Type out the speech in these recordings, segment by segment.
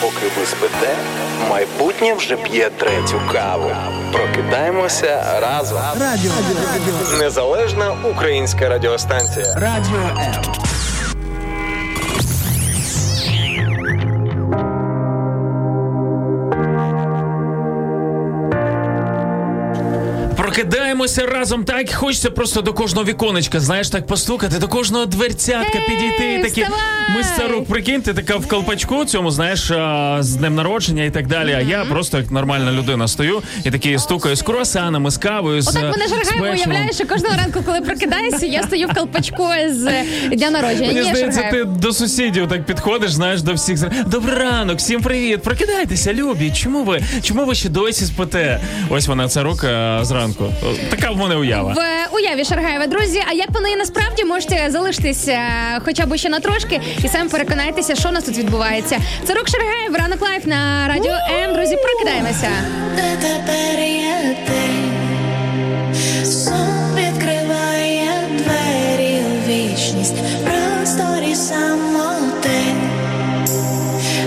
Поки ви спите, майбутнє вже п'є третю каву. Прокидаємося разом. Радіо. Незалежна українська радіостанція. Радіо М. Прокидаємося разом, так хочеться просто до кожного віконечка, знаєш, так постукати, до кожного дверцятка підійти. Такі ми з Царук, прикинь, ти така в колпачку цьому, знаєш, з днем народження і так далі. А я просто як нормальна людина стою і такі стукаю з круасанами, з кавою. Отак мене Шаргаєв уявляє, що кожного ранку, коли прокидаюся, я стою в колпачку з дня народження. Мені здається, ти до сусідів так підходиш, знаєш, до всіх. Добрий ранок, всім привіт. Прокидайтеся, любі. Чому ви ще досі спите? Ось вона Царук зранку. Така в мене уява. В уяві Шаргаєва, друзі. А як воно і насправді, можете залишитися хоча б ще на трошки і самі переконайтеся, що у нас тут відбувається. Царук Шаргаєв, Ранок Лайф на Радіо М. Друзі, прокидаємося. Де тепер є ти? Сон відкриває двері у вічність. Просторі самоти.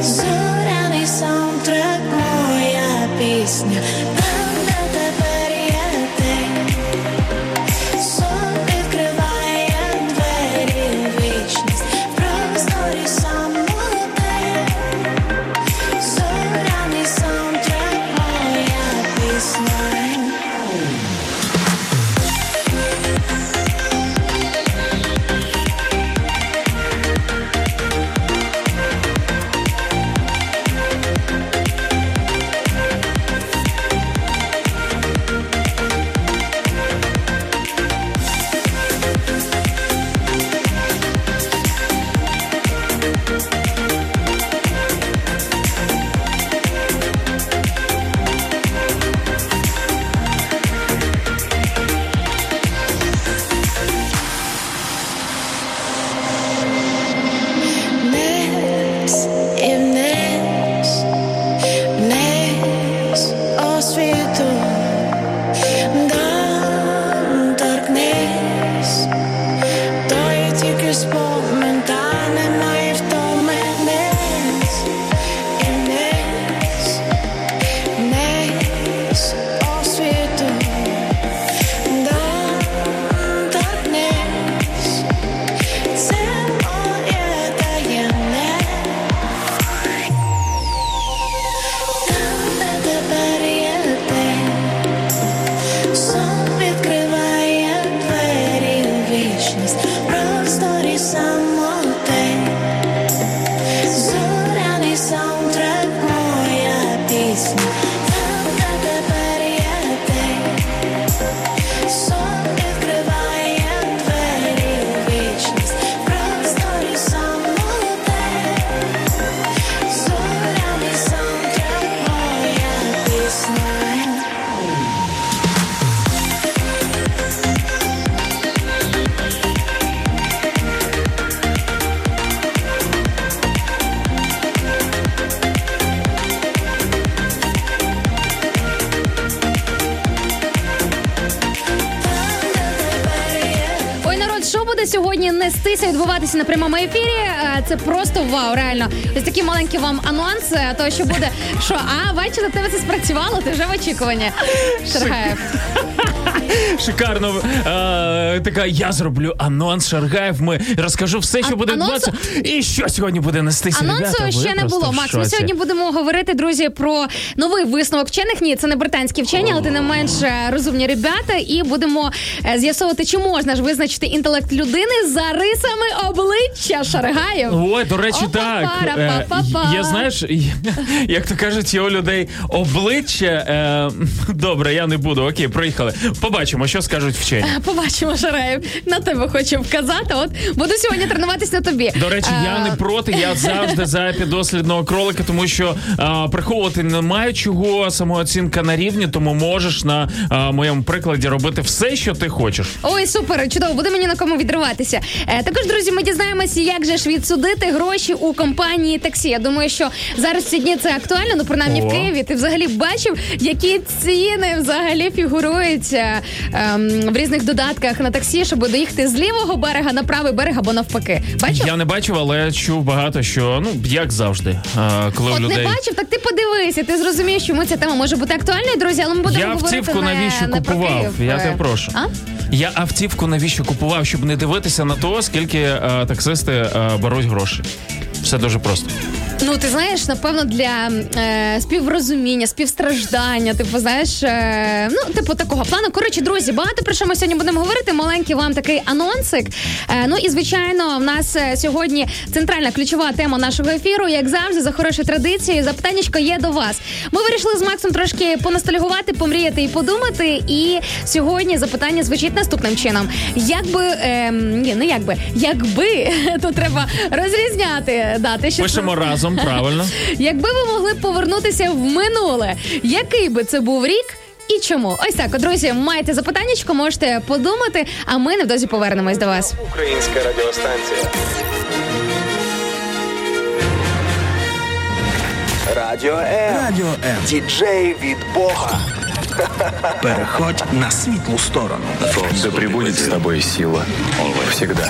Зоряний саундтрек, моя пісня. Нестися, відбуватися на прямому ефірі, це просто вау, реально. Ось такий маленький вам анонс, того, що буде, що, бачили, в тебе це спрацювало, ти вже в очікуванні. Шаргаєв. Шикарно. Така, я зроблю анонс, Шаргаєв, ми розкажу все, що буде відбуватися і що сьогодні буде нестися. Анонсу ще не було, Макс. Ми сьогодні будемо говорити, друзі, про новий висновок вчених. Ні, це не британські вчені, але тим не менш розумні ребята. І будемо з'ясовувати, чи можна ж визначити інтелектуальність інтелект людини за рисами обличчя Шаргаєв. Ой, до речі, так. Я, знаєш, як то кажуть, є у людей обличчя. Добре, я не буду. Окей, проїхали. Побачимо, що скажуть вчені. Побачимо, Шаргаєв. На тебе хочу вказати. От буду сьогодні тренуватись на тобі. До речі, я не проти. Я завжди за підослідного кролика, тому що приховувати немає чого, самооцінка на рівні, тому можеш на моєму прикладі робити все, що ти хочеш. Ой, супер, чудово, буде мені на кому відриватися. Також, друзі, ми дізнаємося, як же ж відсудити гроші у компанії таксі. Я думаю, що зараз ці дні це актуально, ну, принаймні в Києві. Ти взагалі бачив, які ціни взагалі фігурують в різних додатках на таксі, щоб доїхати з лівого берега на правий берег або навпаки. Бачив? Я не бачив, але чув багато, що, ну, як завжди, коли от людей... не бачив, так ти подивися, ти зрозумієш, чому ця тема може бути актуальною, друзі, але ми будемо говорити не про Київ. Я автівку навіщо купував, я тебе прошу. А? Я автівку навіщо купував, щоб не дивитися на то, скільки таксисти беруть гроші. Все дуже просто. Ну, ти знаєш, напевно, для співрозуміння, співстраждання, типу, знаєш, ну, типу, такого плану. Коротше, друзі, багато про що ми сьогодні будемо говорити. Маленький вам такий анонсик. Ну, і, звичайно, в нас сьогодні центральна ключова тема нашого ефіру. Як завжди, за хорошою традицією, запитаннячко є до вас. Ми вирішили з Максом трошки поностальгувати, помріяти і подумати. І сьогодні запитання звучить наступним чином. Якби, то треба розрізняти дати. Пишемо разом. Правильно. Якби ви могли повернутися в минуле, який би це був рік і чому? Ось так, друзі, маєте запитаннячко, можете подумати, а ми невдовзі повернемось до вас. Українська радіостанція. Радіо М. Радіо М. Діджей від Бога. Переходь на світлу сторону. Да прибудет з тобою сила. Всегда.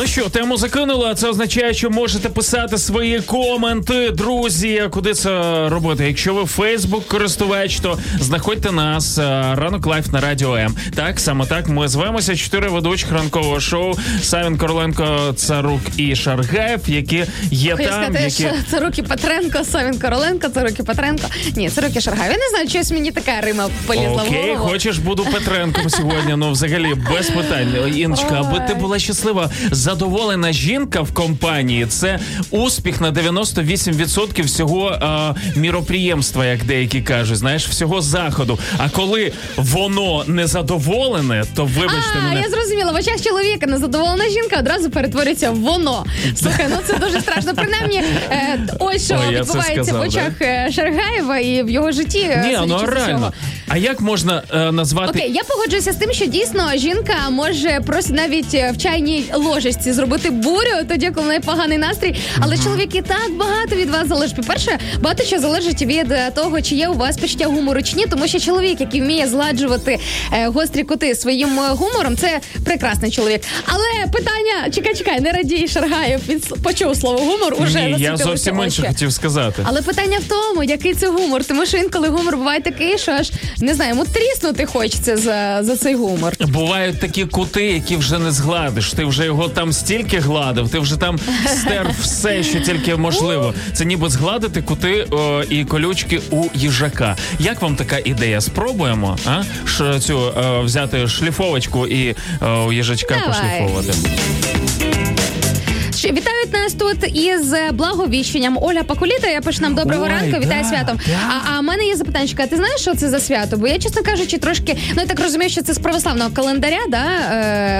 Ну що, тему закинули, а це означає, що можете писати свої коменти, друзі. Куди це робити? Якщо ви фейсбук-користувач, то знаходьте нас, Ранок Лайф на Радіо М. Так, саме так ми звемося. 4 ведучих ранкового шоу Савін Короленко, Царук і Шаргаєв, які є хочу там. Сказати, які... Царук і Петренко, Савін Короленко, Царук і Петренко. Ні, Царук і Шаргаєв. Я не знаю, щось мені така рима полізла в голову. Окей, хочеш, буду Петренком сьогодні, ну взагалі без питань. Іночка, аби ти була щаслива. Задоволена жінка в компанії – це успіх на 98% всього міроприємства, як деякі кажуть, знаєш, всього заходу. А коли воно незадоволене, то вибачте мене. Я зрозуміла, в очах чоловіка незадоволена жінка одразу перетворюється в воно. Слухай, ну це дуже страшно. Принаймні, ось що відбувається в очах Шаргаєва і в його житті. Ні, ну реально. А як можна назвати... Окей, я погоджуюся з тим, що дійсно жінка може просто навіть в чайній ложі зробити бурю тоді, коли в неї поганий настрій. Але чоловіки, так багато від вас залежить. По-перше, багато що залежить від того, чи є у вас почуття гумору чи ні, тому що чоловік, який вміє зладжувати гострі кути своїм гумором, це прекрасний чоловік. Але питання, чекай, не радій, Шаргаєв, він почув слово гумор, уже засвітилося. Ні, я зовсім інше хотів сказати. Але питання в тому, який це гумор, тому що інколи гумор буває такий, що аж, не знаю, йому тріснути хочеться за цей гумор. Бувають такі кути, які вже не згладиш, ти вже його там стільки гладив, ти вже там стер все, що тільки можливо. Це ніби згладити кути і колючки у їжака. Як вам така ідея? Спробуємо, а? Взяти шліфовочку і у їжачка пошліфовувати. Вітають нас тут із Благовіщенням. Оля Пакуліта, я пишу нам доброго ранку, вітаю святом. А в мене є запитанчика, ти знаєш, що це за свято? Бо я, чесно кажучи, трошки, ну я так розумію, що це з православного календаря, да,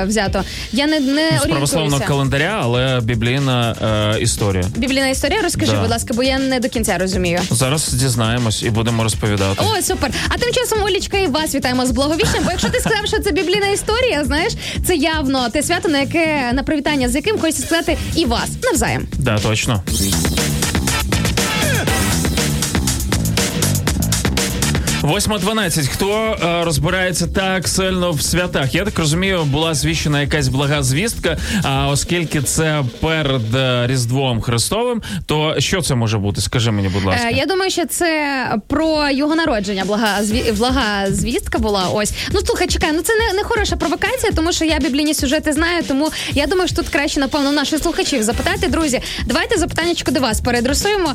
взято. Я не орієнтуюся. З православного календаря, але біблійна історія. Біблійна історія? Розкажи, будь ласка, бо я не до кінця розумію. Зараз дізнаємось і будемо розповідати. О, супер. А тим часом, Олічка, і вас вітаємо з Благовіщенням, бо якщо ти сказав, що це біблійна історія, знаєш, це явно те свято, на яке, на привітання з яким хочеться сказати і вас навзаєм. Да, точно. Восьма 12. Хто розбирається так сильно в святах? Я так розумію, була звіщена якась блага звістка, а оскільки це перед Різдвом Христовим, то що це може бути? Скажи мені, будь ласка. Я думаю, що це про його народження блага звістка була. Ось. Ну, слухай, чекай, ну це не хороша провокація, тому що я біблійні сюжети знаю, тому я думаю, що тут краще, напевно, наших слухачів запитати. Друзі, давайте запитаннячко до вас передресуємо.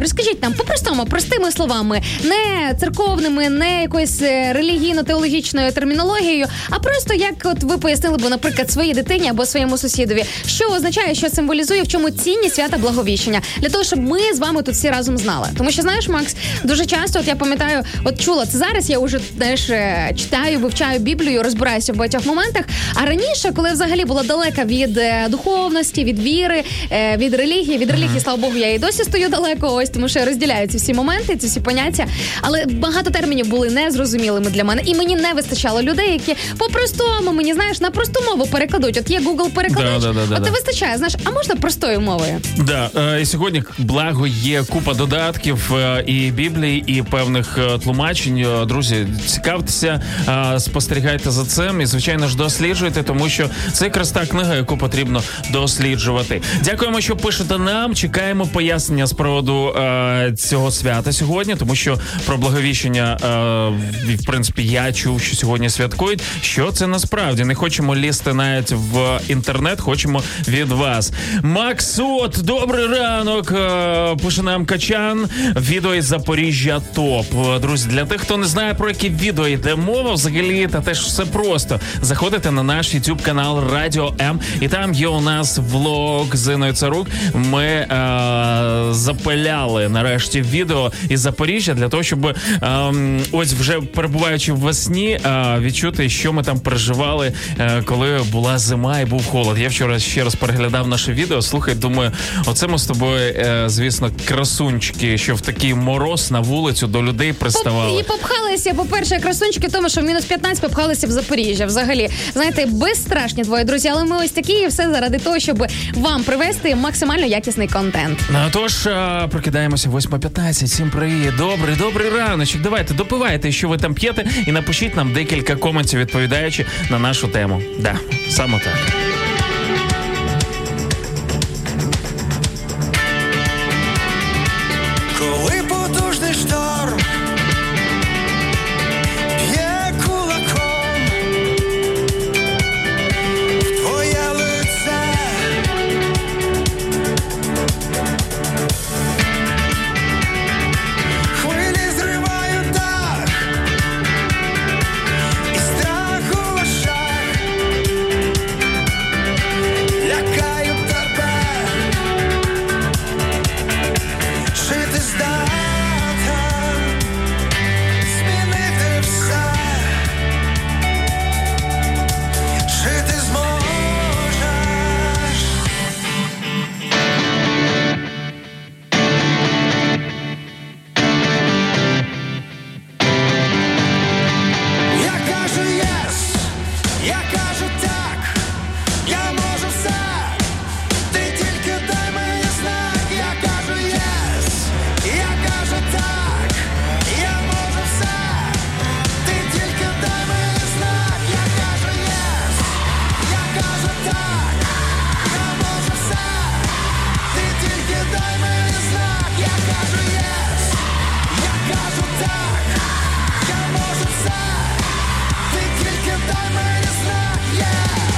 Розкажіть нам по-простому, простими словами, не церковним термінами, не якоюсь релігійно-теологічною термінологією, а просто як от ви пояснили б, наприклад, своїй дитині або своєму сусідові, що означає, що символізує, в чому цінні свята Благовіщення, для того, щоб ми з вами тут всі разом знали. Тому що, знаєш, Макс, дуже часто, от я пам'ятаю, от чула це зараз, я вже теж читаю, вивчаю Біблію, розбираюся в багатьох моментах, а раніше, коли взагалі була далека від духовності, від віри, від релігії, слава Богу, я і досі стою далеко, ось, тому що я розділяю ці всі моменти, ці всі поняття, але багато термінів були незрозумілими для мене, і мені не вистачало людей, які по-простому, мені, знаєш, на просту мову перекладуть. От є Google перекладач, от вистачає, знаєш, а можна простою мовою? Да, і сьогодні, благо, є купа додатків і Біблії, і певних тлумачень. Друзі, цікавтеся, спостерігайте за цим і, звичайно ж, досліджуйте, тому що це якраз та книга, яку потрібно досліджувати. Дякуємо, що пишете нам, чекаємо пояснення з приводу цього свята сьогодні, тому що про Благовіщення, в принципі, я чув, що сьогодні святкують. Що це насправді? Не хочемо лізти навіть в інтернет, хочемо від вас. Максут, добрий ранок, пише нам Качан, відео із Запоріжжя топ. Друзі, для тих, хто не знає, про які відео йде мова, взагалі, та теж все просто. Заходите на наш YouTube канал Радіо М, і там є у нас влог з Інною Царук. Ми запиляли нарешті відео із Запоріжжя для того, щоб ось вже перебуваючи в весні, відчути, що ми там переживали, коли була зима і був холод. Я вчора ще раз переглядав наше відео, слухай, думаю, оце ми з тобою, звісно, красунчики, що в такий мороз на вулицю до людей приставали. І попхалися, по-перше, красунчики тому, що в мінус 15 попхалися в Запоріжжя взагалі. Знаєте, безстрашні двоє, друзі, але ми ось такі, і все заради того, щоб вам привести максимально якісний контент. Тож, прокидаємося 8:15. Всім привіт. Добрий раночок. Давайте, допивайте, що ви там п'єте, і напишіть нам декілька коментів, відповідаючи на нашу тему. Да, саме так. Коли потужний шторм б'є кулаком в твоє лице, хвилі зривають дах, і страх у очах лякають тебе. Чи ти здатен змінити все? Чи ти зможеш? Я кажу єс, я кажу так, я можу все, ти тільки дай мені знак. Я кажу єс, я кажу так, я можу все, ти тільки дай мені знак. Я кажу єс, я кажу так, я можу все, ти тільки дай мені знак. Я кажу єс,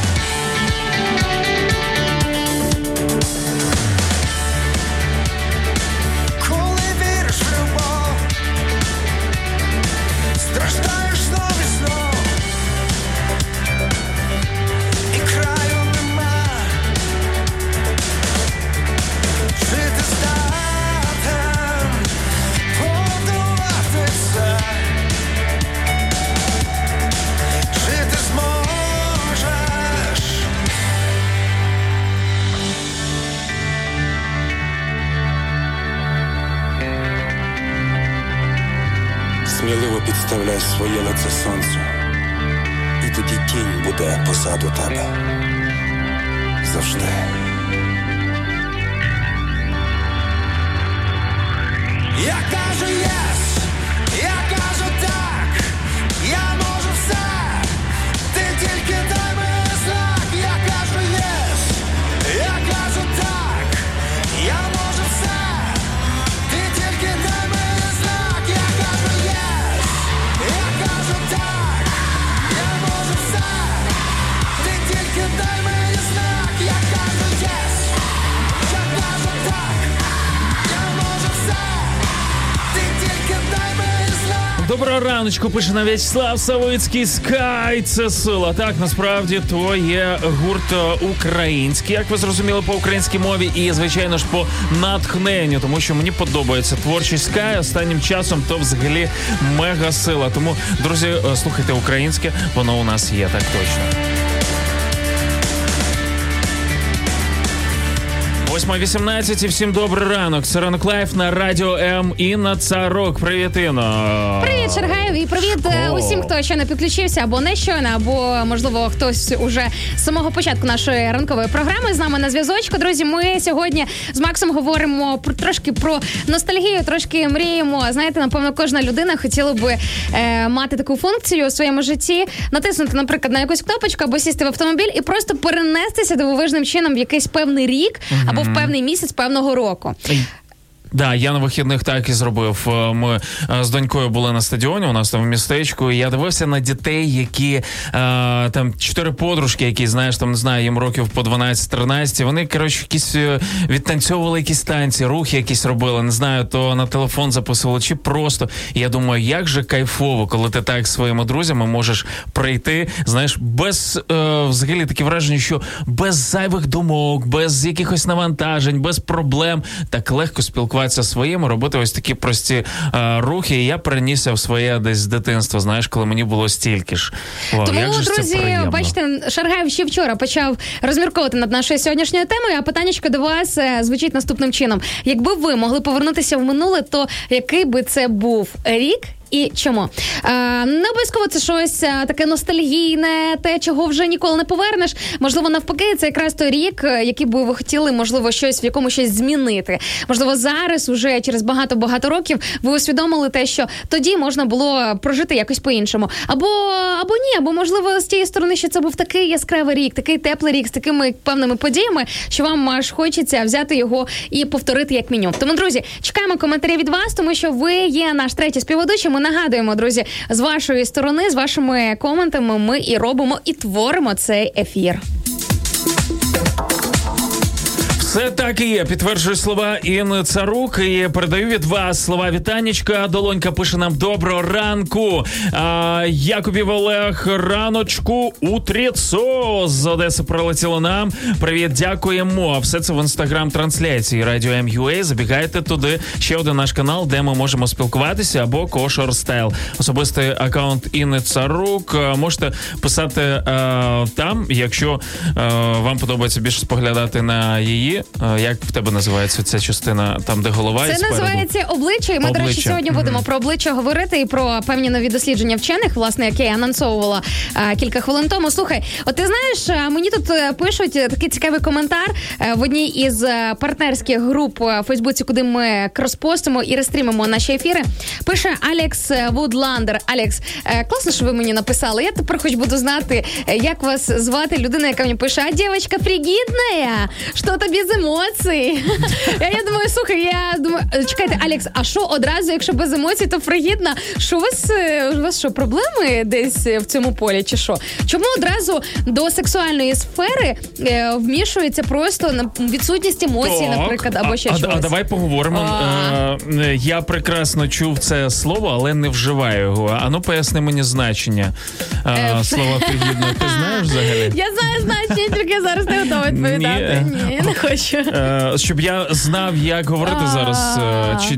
я кажу так, я можу все, ти тільки дай мені знак. Коли віриш в любов, страждаєш знов і знов, і краю нема. Чи ти здатен подолати все? Чи ти зможеш? Сміливо підставляй своє лице сонцю, і тоді тінь буде позаду тебе завжди. Я кажу єс, я кажу так, я можу все, ти тільки дай мені знак. Я кажу єс, я кажу так, я можу все, ти тільки дай мені знак. Я кажу єс, я кажу так, я можу все, ти тільки дай мені знак. Я кажу єс, я кажу так, я можу все, ти тільки Доброго раночку, пише нам Вячеслав Савуцький. Sky – це сила. Так, насправді, то є гурт український, як ви зрозуміли, по українській мові і, звичайно ж, по натхненню, тому що мені подобається творчість Sky останнім часом, то взагалі мега сила. Тому, друзі, слухайте українське, воно у нас є, так точно. 8:18 і всім добрий ранок. Це «Ранок Лайф» на Радіо М. Інна Царук. Привіт, Інна. Привіт, Шаргаєв. І привіт усім, хто ще не підключився або не щойно, або, можливо, хтось уже з самого початку нашої ранкової програми з нами на зв'язочку. Друзі, ми сьогодні з Максом говоримо трошки про ностальгію, трошки мріємо. Знаєте, напевно, кожна людина хотіла би мати таку функцію у своєму житті, натиснути, наприклад, на якусь кнопочку або сісти в автомобіль і просто перенестися дивовижним чином в якийсь певний рік або певний місяць певного року. Да, я на вихідних так і зробив. Ми з донькою були на стадіоні, у нас там в містечку, і я дивився на дітей, які там чотири подружки, які, знаєш, там, не знаю, їм років по 12-13, вони, коротше, якісь відтанцьовували якісь танці, рухи якісь робили, не знаю, то на телефон записували, чи просто. І я думаю, як же кайфово, коли ти так своїми друзями можеш прийти, знаєш, без, взагалі, таке враження, що без зайвих думок, без якихось навантажень, без проблем, так легко спілкуватися своїми, робити ось такі прості рухи, і я перенісся в своє десь дитинство, знаєш, коли мені було стільки ж. Вау, тому, як же друзі, це приємно. Бачите, Шаргаєв ще вчора почав розмірковувати над нашою сьогоднішньою темою, а питаннячко до вас звучить наступним чином. Якби ви могли повернутися в минуле, то який би це був рік? І чому? Не обов'язково це щось таке ностальгійне, те, чого вже ніколи не повернеш. Можливо, навпаки, це якраз той рік, який би ви хотіли, можливо, щось в якому щось змінити. Можливо, зараз, уже через багато-багато років, ви усвідомили те, що тоді можна було прожити якось по-іншому. Або ні, або, можливо, з тієї сторони, що це був такий яскравий рік, такий теплий рік з такими певними подіями, що вам аж хочеться взяти його і повторити як меню. Тому, друзі, чекаємо коментарі від вас, тому що ви є наш третій співведучий. Ми нагадуємо, друзі, з вашої сторони, з вашими коментами ми і робимо, і творимо цей ефір. Все так і є. Підтверджую слова Інни Царук і передаю від вас слова вітанечка. Долонька пише нам «Доброго ранку». Якубів Олег, раночку утріцо з Одеси прилетіло нам. Привіт, дякуємо. Все це в інстаграм-трансляції Радіо М.Ю.А. Забігайте туди. Ще один наш канал, де ми можемо спілкуватися, або Кошер Стайл. Особистий аккаунт Інни Царук. Можете писати там, якщо вам подобається більше споглядати на її. Як в тебе називається ця частина, там, де голова і спереду? Це називається обличчя, і ми, до речі, сьогодні будемо про обличчя говорити і про певні нові дослідження вчених, власне, яке я анонсовувала кілька хвилин тому. Слухай, от ти знаєш, мені тут пишуть такий цікавий коментар в одній із партнерських груп в Фейсбуці, куди ми кроспостимо і рестрімимо наші ефіри. Пише Алекс Вудландер. Алекс, класно, що ви мені написали. Я тепер хоч буду знати, як вас звати, людина, яка мені пише, а дівчинка фригідна, що тобі з емоцій. Я думаю, слухай, чекайте, Алекс, а що одразу, якщо без емоцій, то фригідна? Що у вас що, проблеми десь в цьому полі, чи що? Чому одразу до сексуальної сфери вмішується просто відсутність емоцій, так, наприклад, або ще щось? А давай поговоримо. Я прекрасно чув це слово, але не вживаю його. А ну, поясни мені значення слова фригідна. Ти знаєш взагалі? Я знаю значення, тільки я зараз не готова відповідати. Ні, не хочу. Щоб я знав, як говорити зараз,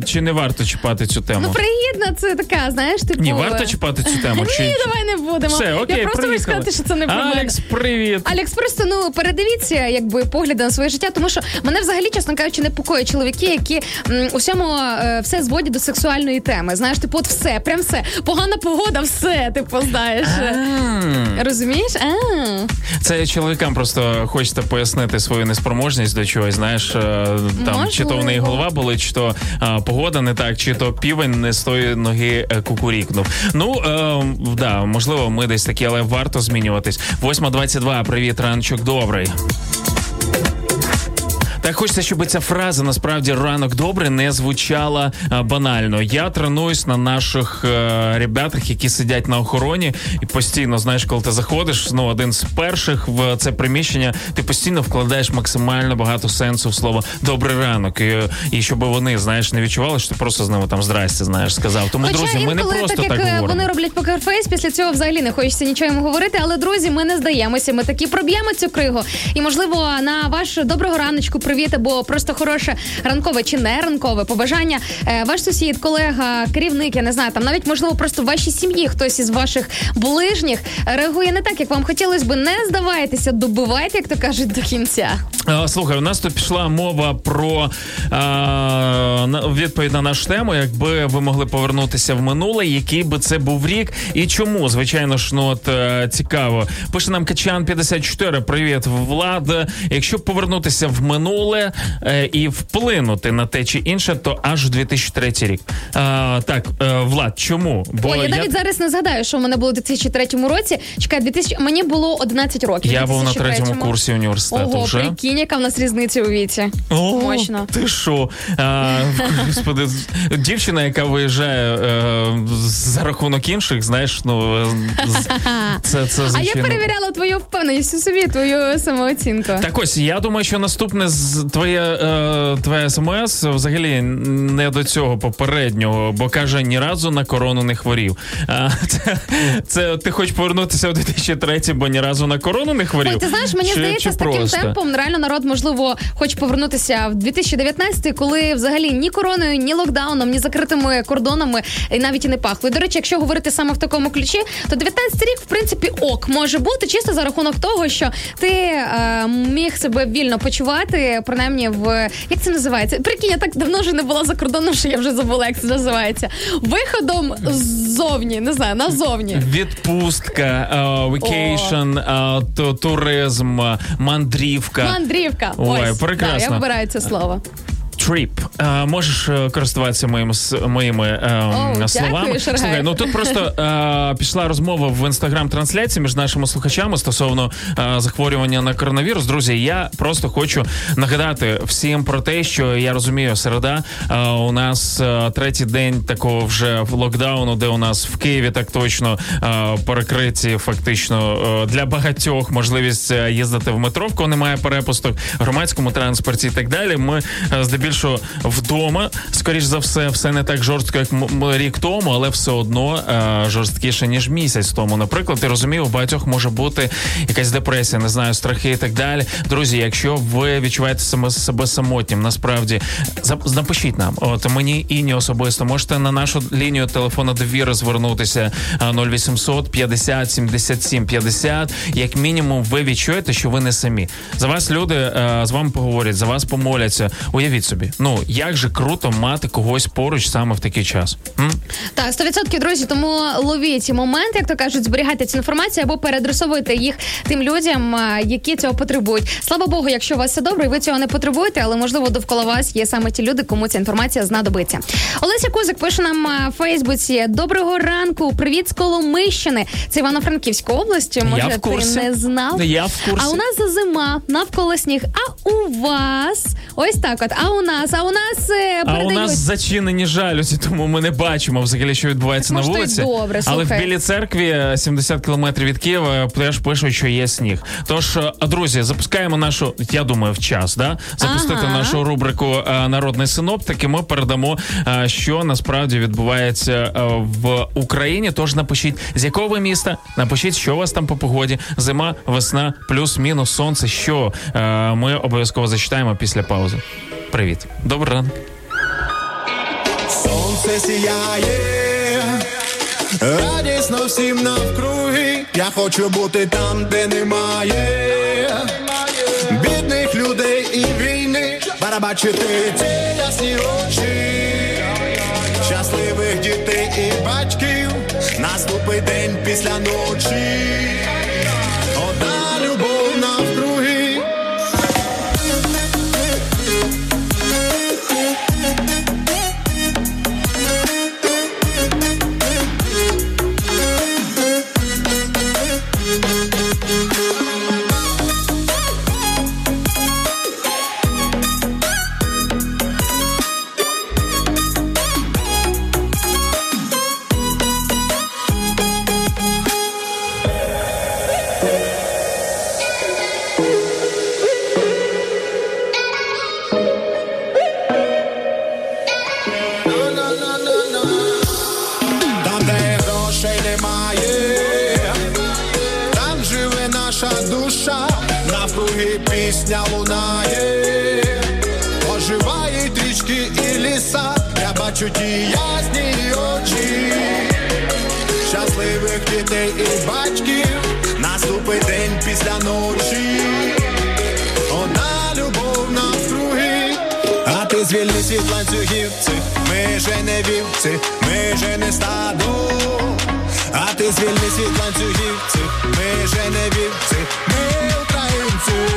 чи не варто чіпати цю тему? Ну, пригідно, це така, знаєш, типу... Ні, варто чіпати цю тему? Ні, давай не будемо. Все, окей, я просто хочу сказати, що це не про мене. Алекс, привіт. Алекс, просто, передивіться, якби, погляди на своє життя, тому що мене взагалі, чесно кажучи, непокоїть чоловіки, які усьому все зводять до сексуальної теми. Знаєш, типу, от все, прям все. Погана погода, все, типу, знаєш. Розумієш? Це чоловікам просто хочете пояснити свою неспроможність до чогось, знаєш, там, можливо, чи то в неї голова болить, чи то погода не так, чи то півень не з тої ноги кукурікнув. Да, можливо, ми десь такі, але варто змінюватись. 8:22, привіт, ранчок добрий. Так хочеться, щоб ця фраза, насправді, «ранок добрий» не звучала банально. Я тренуюсь на наших ребятах, які сидять на охороні, і постійно, знаєш, коли ти заходиш, ну, один з перших в це приміщення, ти постійно вкладаєш максимально багато сенсу в слово «добрий ранок». І щоб вони, знаєш, не відчували, що ти просто з ними там «здрасте», знаєш, сказав. Тому, хоча, друзі, ми не просто так говоримо. Як вони роблять покерфейс, після цього взагалі не хочеться нічого їм говорити, але, друзі, ми не здаємося, ми такі проб'ємо цю кригу. І, можливо, на ваш «доброго раночку», привіт, або просто хороше ранкове чи не ранкове побажання. Ваш сусід, колега, керівник, я не знаю, там навіть, можливо, просто в вашій сім'ї хтось із ваших ближніх реагує не так, як вам хотілося би. Не здавайтеся, добивайте, як то кажуть, до кінця. Слухай, у нас тут пішла мова про відповідь на нашу тему, якби ви могли повернутися в минуле, який би це був рік і чому, звичайно ж, ну, от, цікаво. Пише нам Качан 54, привіт, Влад. Якщо повернутися в минуле і вплинути на те чи інше, то аж 2003 рік. Влад, чому? Бо ой, я навіть зараз не згадаю, що в мене було в 2003 році. Чекай, мені було 11 років. Я був на третьому курсі університету. Ого, вже. Ого, прикинь, яка в нас різниця у віці. О, мощно. Ти що? Господи, дівчина, яка виїжджає за рахунок інших, знаєш, ну, це звичайно. А я перевіряла твою впевненість у собі, твою самооцінку. Так ось, я думаю, що наступне твоє СМС взагалі не до цього попереднього, бо каже, ні разу на корону не хворів. Це ти хочеш повернутися в 2003, бо ні разу на корону не хворів? Ой, ти знаєш, мені здається, з таким темпом реально народ, можливо, хоче повернутися в 2019, коли взагалі ні короною, ні локдауном, ні закритими кордонами навіть і не пахло. І, до речі, якщо говорити саме в такому ключі, то 19 рік, в принципі, ок, може бути, чисто за рахунок того, що ти міг себе вільно почувати, принаймні в... Як це називається? Прикинь, я так давно вже не була за кордоном, що я вже забула, як це називається. Виходом ззовні, не знаю, назовні. Відпустка, вікейшн, туризм, мандрівка. Мандрівка, ось. Прекрасно. Да, я вибираю це слово. Тріп. Можеш користуватися моїми словами. Дякую, Шаргай. Слухай, ну тут просто пішла розмова в інстаграм-трансляції між нашими слухачами стосовно захворювання на коронавірус. Друзі, я просто хочу нагадати всім про те, що я розумію, середа, у нас третій день такого вже локдауну, де у нас в Києві так точно перекриті фактично для багатьох можливість їздити в метро, в кого немає перепусток, громадському транспорті і так далі. Ми здебільшого вдома, скоріш за все не так жорстко, як рік тому, але все одно жорсткіше, ніж місяць тому, наприклад. Ти розумів, у багатьох може бути якась депресія, не знаю, страхи і так далі. Друзі, якщо ви відчуваєте себе самотнім, насправді, напишіть нам. От мені, Інні особисто, можете на нашу лінію телефону довіри звернутися 0800 50 77 50. Як мінімум, ви відчуєте, що ви не самі. За вас люди з вами поговорять, за вас помоляться. Уявіть собі. Ну, як же круто мати когось поруч саме в такий час. Так, 100%, друзі, тому ловіть момент, як то кажуть, зберігайте цю інформацію або переадресовуйте їх тим людям, які цього потребують. Слава Богу, якщо у вас все добре, ви цього не потребуєте, але, можливо, довкола вас є саме ті люди, кому ця інформація знадобиться. Олеся Кузик пише нам в Фейсбуці. Доброго ранку, привіт з Коломийщини. Це Івано-Франківська область, може ти не знав. Я в курсі. А у нас зима, навколо сніг. А у вас? Ось так от. А у нас передають. А у нас зачинені жалюзі, тому ми не бачимо взагалі, що відбувається так, на вулиці. Добре, але в Білій Церкві, 70 кілометрів від Києва, теж пишуть, що є сніг. Тож, друзі, запускаємо нашу, я думаю, в час, да? Запустити нашу рубрику «Народний синоптик», і ми передамо, що насправді відбувається в Україні. Тож напишіть, з якого ви міста, напишіть, що у вас там по погоді. Зима, весна, плюс-мінус, сонце, що ми обов'язково зачитаємо після паузи. Привіт. Добрий ранок. Сонце сіяє, радісно всім навкруги. Я хочу бути там, де немає бідних людей і війни. Барабачити ці ясні очі, щасливих дітей і батьків. Наступить день після ночі. Одна любов навкруги. Пісня лунає, оживають річки і ліса, я бачу ті ясні очі, щасливих дітей і батьків, наступить день після ночі, вона любов навкруги, а ти звільнись від ланцюгівці, ми же не вівці, ми же не стадо, а ти звільнись від ланцюгівці, ми же не вівці, ми українці.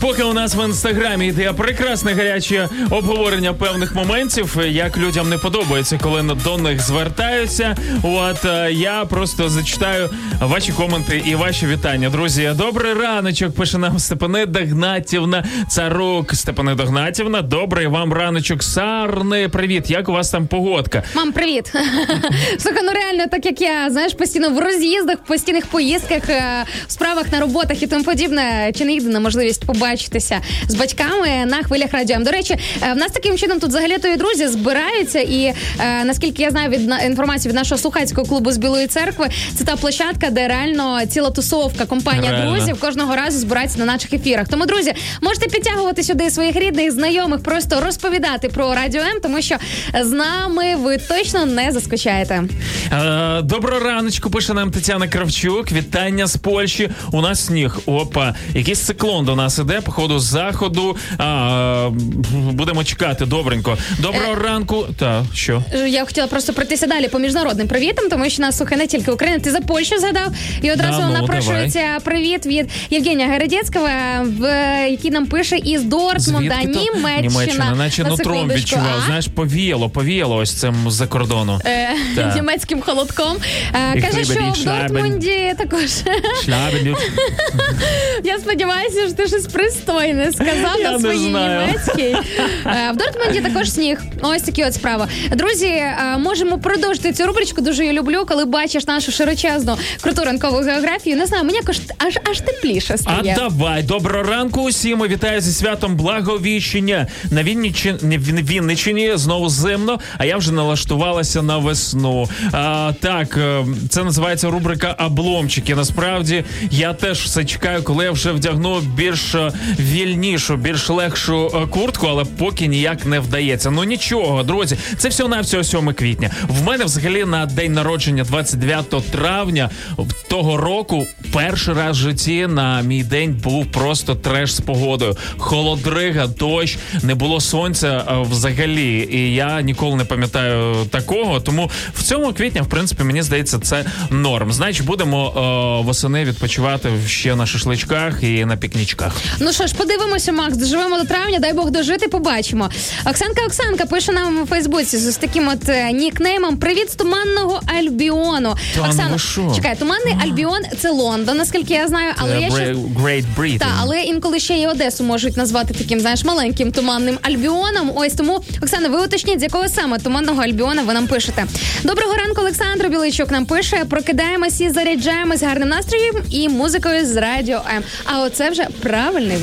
Поки у нас в Інстаграмі йде прекрасне гаряче обговорення певних моментів, як людям не подобається, коли до них звертаються. От, я просто зачитаю ваші коменти і ваші вітання. Друзі, добрий раночок, пише нам Степане Дагнатівна Царук. Степане Дагнатівна, добрий вам раночок. Сарне, привіт, як у вас там погодка? Мам, привіт. Слухай, ну реально, так як я, знаєш, постійно в роз'їздах, постійних поїздках, в справах, на роботах і тому подібне, чи не єдина можливість побачитися з батьками на хвилях Радіо М. До речі, в нас таким чином тут взагалі-то і друзі збираються, і наскільки я знаю від інформації від нашого слухацького клубу з Білої Церкви, це та площадка, де реально ціла тусовка, компанія реально друзів кожного разу збирається на наших ефірах. Тому, друзі, можете підтягувати сюди своїх рідних, знайомих, просто розповідати про Радіо М, тому що з нами ви точно не заскучаєте. Доброго раночку, пише нам Тетяна Кравчук. Вітання з Польщі. У нас сніг. Опа, якийсь циклон до нас іде, походу, з заходу. Будемо чекати, добренько. Доброго ранку. Та, що? Я хотіла просто пройтися далі по міжнародним привітам, тому що нас слухає не тільки Україна. Ти за Польщу згадав, і одразу напрошується привіт від Євгенія Геродецького, який нам пише із Дортмунда, Німеччина. Німеччина, наче нутром відчував, знаєш, повіяло ось цим з-за кордону. Німецьким холодком. Каже, що в Дортмунді також. Я сподіваюся, що ти щось пристойне сказав на своїй німецькій. В Дортмунді також сніг. Ось такі от справа. Друзі, можемо продовжити цю рубричку. Дуже її люблю, коли бачиш нашу широчезну круту ранкову географію. Не знаю, мені якось аж тепліше стає. А давай. Доброго ранку усім. І вітаю зі святом Благовіщення. На Вінниччині знову зимно, а я вже налаштувалася на весну. Так, це називається рубрика «Обломчики». Насправді, я теж все чекаю, коли я вже вдягну більш вільнішу, більш легшу куртку, але поки ніяк не вдається. Ну нічого, друзі, це всього-навсього 7 квітня. В мене взагалі на день народження 29 травня того року перший раз в житті на мій день був просто треш з погодою. Холодрига, дощ, не було сонця взагалі. І я ніколи не пам'ятаю такого, тому в 7 квітня, в принципі, мені здається, це норм. Значить, будемо восени відпочивати ще на шашличках і на пікнічках. Ну що ж, подивимося, Макс, доживемо до травня, дай Бог дожити, побачимо. Оксанка пише нам у Фейсбуці з таким от нікнеймом «Привіт з Туманного Альбіону». Та, Оксана, чекай, Туманний Альбіон – це Лондон, наскільки я знаю, але я ще... Great Britain. Так, але інколи ще і Одесу можуть назвати таким, знаєш, маленьким Туманним Альбіоном. Ось тому, Оксана, ви уточніть, з якого саме Туманного Альбіона ви нам пишете. Доброго ранку, Олександр Біличок нам пише: «Прокидаємось і заряджаємось гарним настроєм і музикою з Радіо М». А оце вже правильний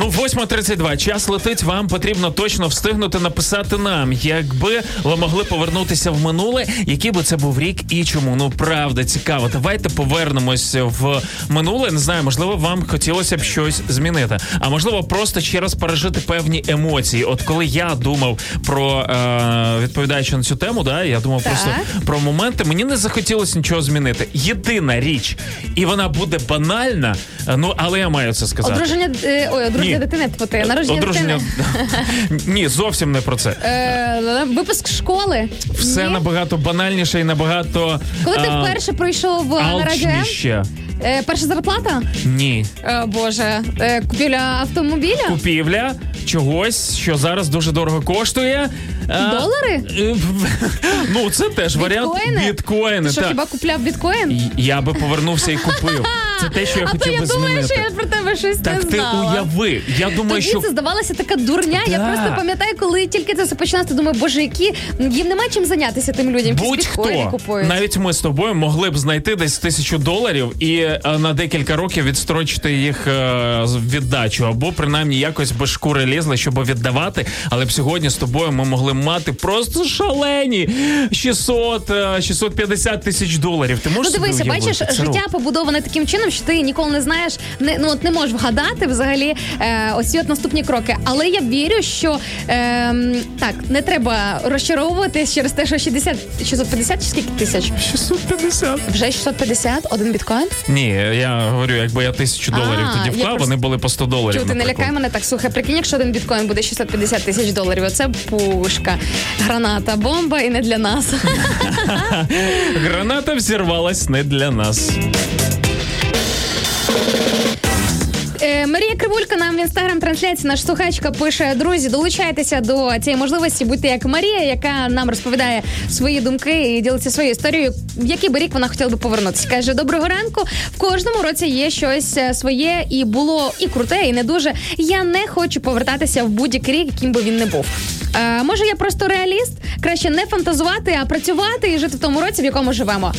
Ну, 8:32. Час летить, вам потрібно точно встигнути написати нам, якби ви могли повернутися в минуле, який би це був рік і чому. Ну, правда, цікаво. Давайте повернемось в минуле. Не знаю, можливо, вам хотілося б щось змінити. А можливо, просто ще раз пережити певні емоції. От коли я думав про, відповідаючи на цю тему, да, я думав просто про моменти, мені не захотілося нічого змінити. Єдина річ, і вона буде банальна, ну, але я маю це сказати. Одруження... народження дитини, народження дитини. Ні, зовсім не про це. Випуск школи. Все набагато банальніше і набагато... Коли ти вперше пройшов на Радіо М? Перша зарплата? Ні. Боже. Купівля автомобіля? Купівля чогось, що зараз дуже дорого коштує. Долари? Ну, це теж варіант. Біткоїни. Ти що, хіба купляв біткоїн? Я би повернувся і купив. Це те, що я хотів би змінити. А то я думаю, що я про тебе щось не знала. Так ти уяви. Тоді це здавалася така дурня. Я просто пам'ятаю, коли тільки це все починалося, думаю, боже, які... Їм нема чим зайнятися тим людям, які біткоїни купують. Навіть ми з тобою могли б знайти десь $1000 і на декілька років відстрочити їх віддачу. Або принаймні якось без шкури лізли, щоб віддавати. Але б сьогодні з тобою ми могли мати просто шалені 600-650 тисяч доларів. Ти можеш собі уявити? Бачиш, життя побудоване таким чином, що ти ніколи не знаєш, не можеш вгадати взагалі ось ці наступні кроки. Але я вірю, що не треба розчаровуватись через те, що 650 чи скільки тисяч? 650. Вже 650? Один біткоін? Ні, я говорю, якби я $1000 тоді вклав, вони були по $100. Чого, ти не лякай мене так, слухай, прикинь, якщо один біткоін буде 650 тисяч доларів, оце пушка. Граната, бомба і не для нас. Граната взірвалась не для нас. Марія Кривулька нам в інстаграм-трансляції, наш слухачка, пише: друзі, долучайтеся до цієї можливості, будьте як Марія, яка нам розповідає свої думки і ділиться своєю історією, в який би рік вона хотіла би повернутися. Каже: доброго ранку, в кожному році є щось своє, і було і круте, і не дуже. Я не хочу повертатися в будь-який рік, яким би він не був. Може, я просто реаліст? Краще не фантазувати, а працювати і жити в тому році, в якому живемо.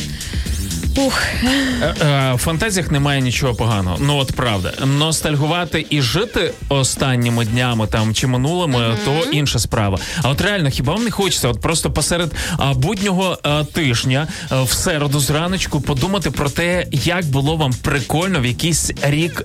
В фантазіях немає нічого поганого. Ну от правда. Ностальгувати і жити останніми днями там чи минулими, то інша справа. А от реально, хіба вам не хочеться от просто посеред буднього тижня в середу зраночку подумати про те, як було вам прикольно в якийсь рік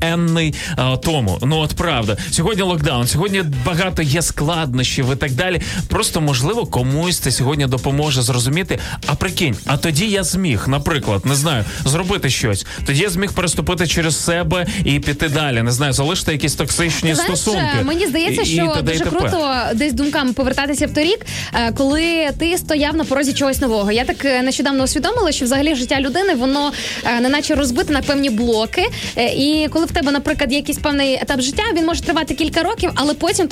енний тому. Ну от правда. Сьогодні локдаун, сьогодні багато є складнощів і так далі. Просто, можливо, комусь це сьогодні допоможе зрозуміти, а прикинь, а тоді я зміг, наприклад, не знаю, зробити щось. Тоді я зміг переступити через себе і піти далі, не знаю, залишити якісь токсичні стосунки. Мені здається, що дуже круто десь думками повертатися в торік, коли ти стояв на порозі чогось нового. Я так нещодавно усвідомила, що взагалі життя людини, воно неначе розбите на певні блоки. І коли в тебе, наприклад, є якийсь певний етап життя, він може тривати кілька років, але потім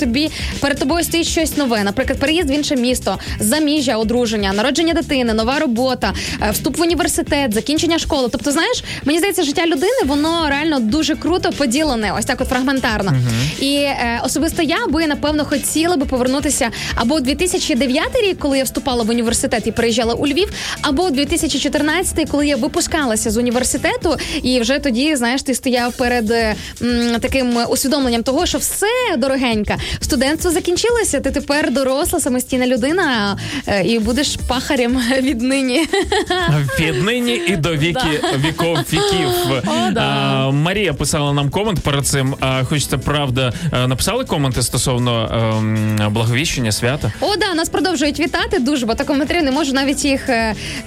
перед тобою стоїть щось нове. Наприклад, переїзд в інше місто, заміжжя, одруження, народження дитини, нова робота, вступ в університет, закінчення школи. Тобто, знаєш, мені здається, життя людини, воно реально дуже круто поділене, ось так от фрагментарно. І особисто я би, напевно, хотіла би повернутися або у 2009 рік, коли я вступала в університет і переїжджала у Львів, або у 2014, коли я випускалася з університету, і вже тоді, знаєш, ти стояв перед таким усвідомленням того, що все, дорогенька, студентство закінчилося, ти тепер доросла, самостійна людина, і будеш пахарем віднині. Віднині і до віков віків. Марія писала нам комент перед цим. Хочеться, правда, написали коменти стосовно Благовіщення, свята? Нас продовжують вітати дуже, бо коментарів не можу навіть їх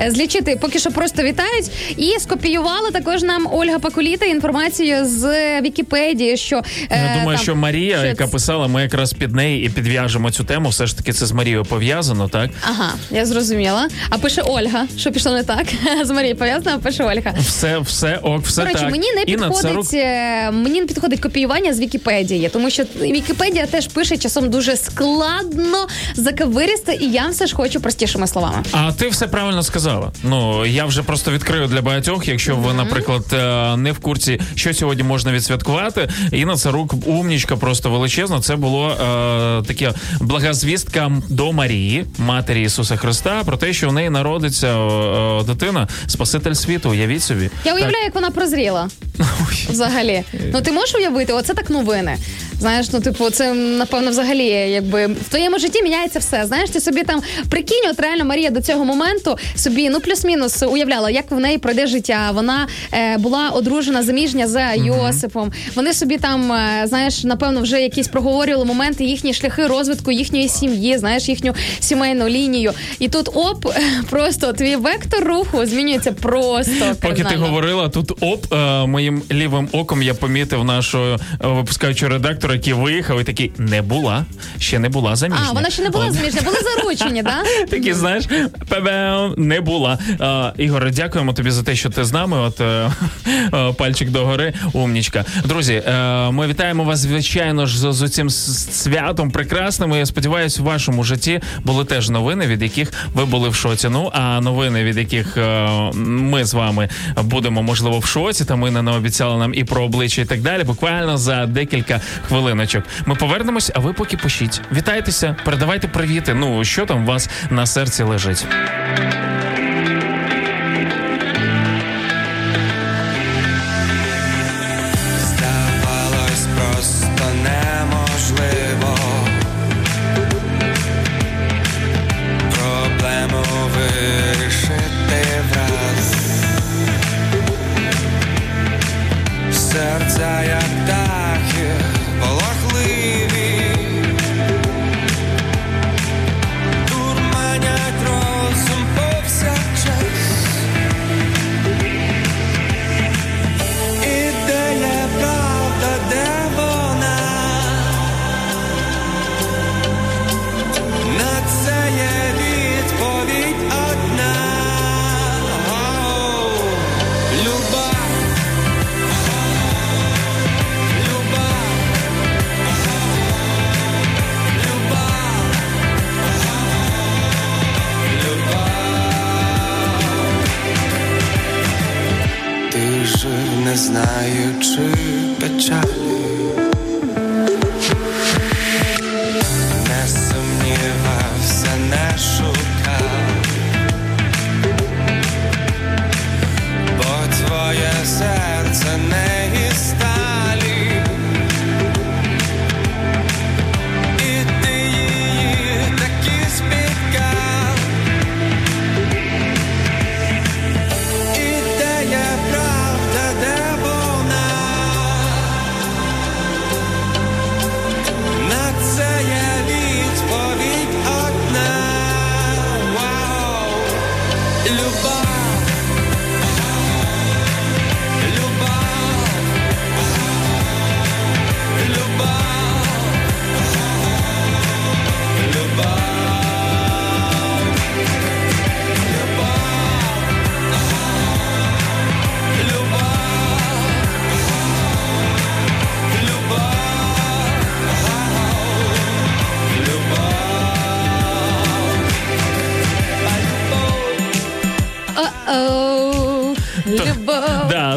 злічити. Поки що просто вітають. І скопіювала також нам Ольга Пакуліта інформацію з Вікіпедії, що... Я думаю, що Марія, яка писала, ми якраз під неї і підв'яжемо цю тему. Все ж таки це з Марією пов'язано, так? Ага, я зрозуміла. А пише Ольга, що пішло не так. З Марією пов'язана, пише Ольга. Все короче, так. Мені не підходить копіювання з Вікіпедії, тому що Вікіпедія теж пише часом дуже складно, заковиристо, і я все ж хочу простішими словами. А ти все правильно сказала. Ну, я вже просто відкрию для багатьох, якщо ви, наприклад, не в курсі, що сьогодні можна відсвяткувати. Інна Царук, умнічка просто величезна. Це було таке блага звістка до Марії, матері Ісуса Христа, про те, що в неї народиться дитина, спаситель світу, уявіть собі. Я уявляю, як вона прозріла. Взагалі. Ну, ти можеш уявити? Оце так новини. Знаєш, це, напевно, взагалі, якби, в твоєму житті міняється все. Знаєш, ти собі там, прикинь, от реально Марія до цього моменту собі, плюс-мінус уявляла, як в неї пройде життя. Вона була одружена, заміжня за Йосипом. Вони собі там, знаєш, напевно, вже якісь проговорювали моменти, їхні шляхи розвитку, їхньої сім'ї, знаєш, їхню сімейну лінію. І тут, оп, просто твій вектор руху змінюється просто. Поки ти говорила, тут, оп, мої своїм лівим оком я помітив нашого випускаючого редактора, який виїхав і такий, не була, ще не була заміжня. А, вона ще не була заміжня, були заручені, так? Такі, знаєш, не була. Ігоре, дякуємо тобі за те, що ти з нами, от пальчик догори, умнічка. Друзі, ми вітаємо вас, звичайно ж, з цим святом прекрасним, і я сподіваюся, в вашому житті були теж новини, від яких ви були в шоці. Ну, а новини, від яких ми з вами будемо, можливо, в шоці, та ми не обіцяли нам і про обличчя, і так далі, буквально за декілька хвилиночок. Ми повернемось, а ви поки пишіть. Вітайтеся, передавайте привіти, ну, що там у вас на серці лежить.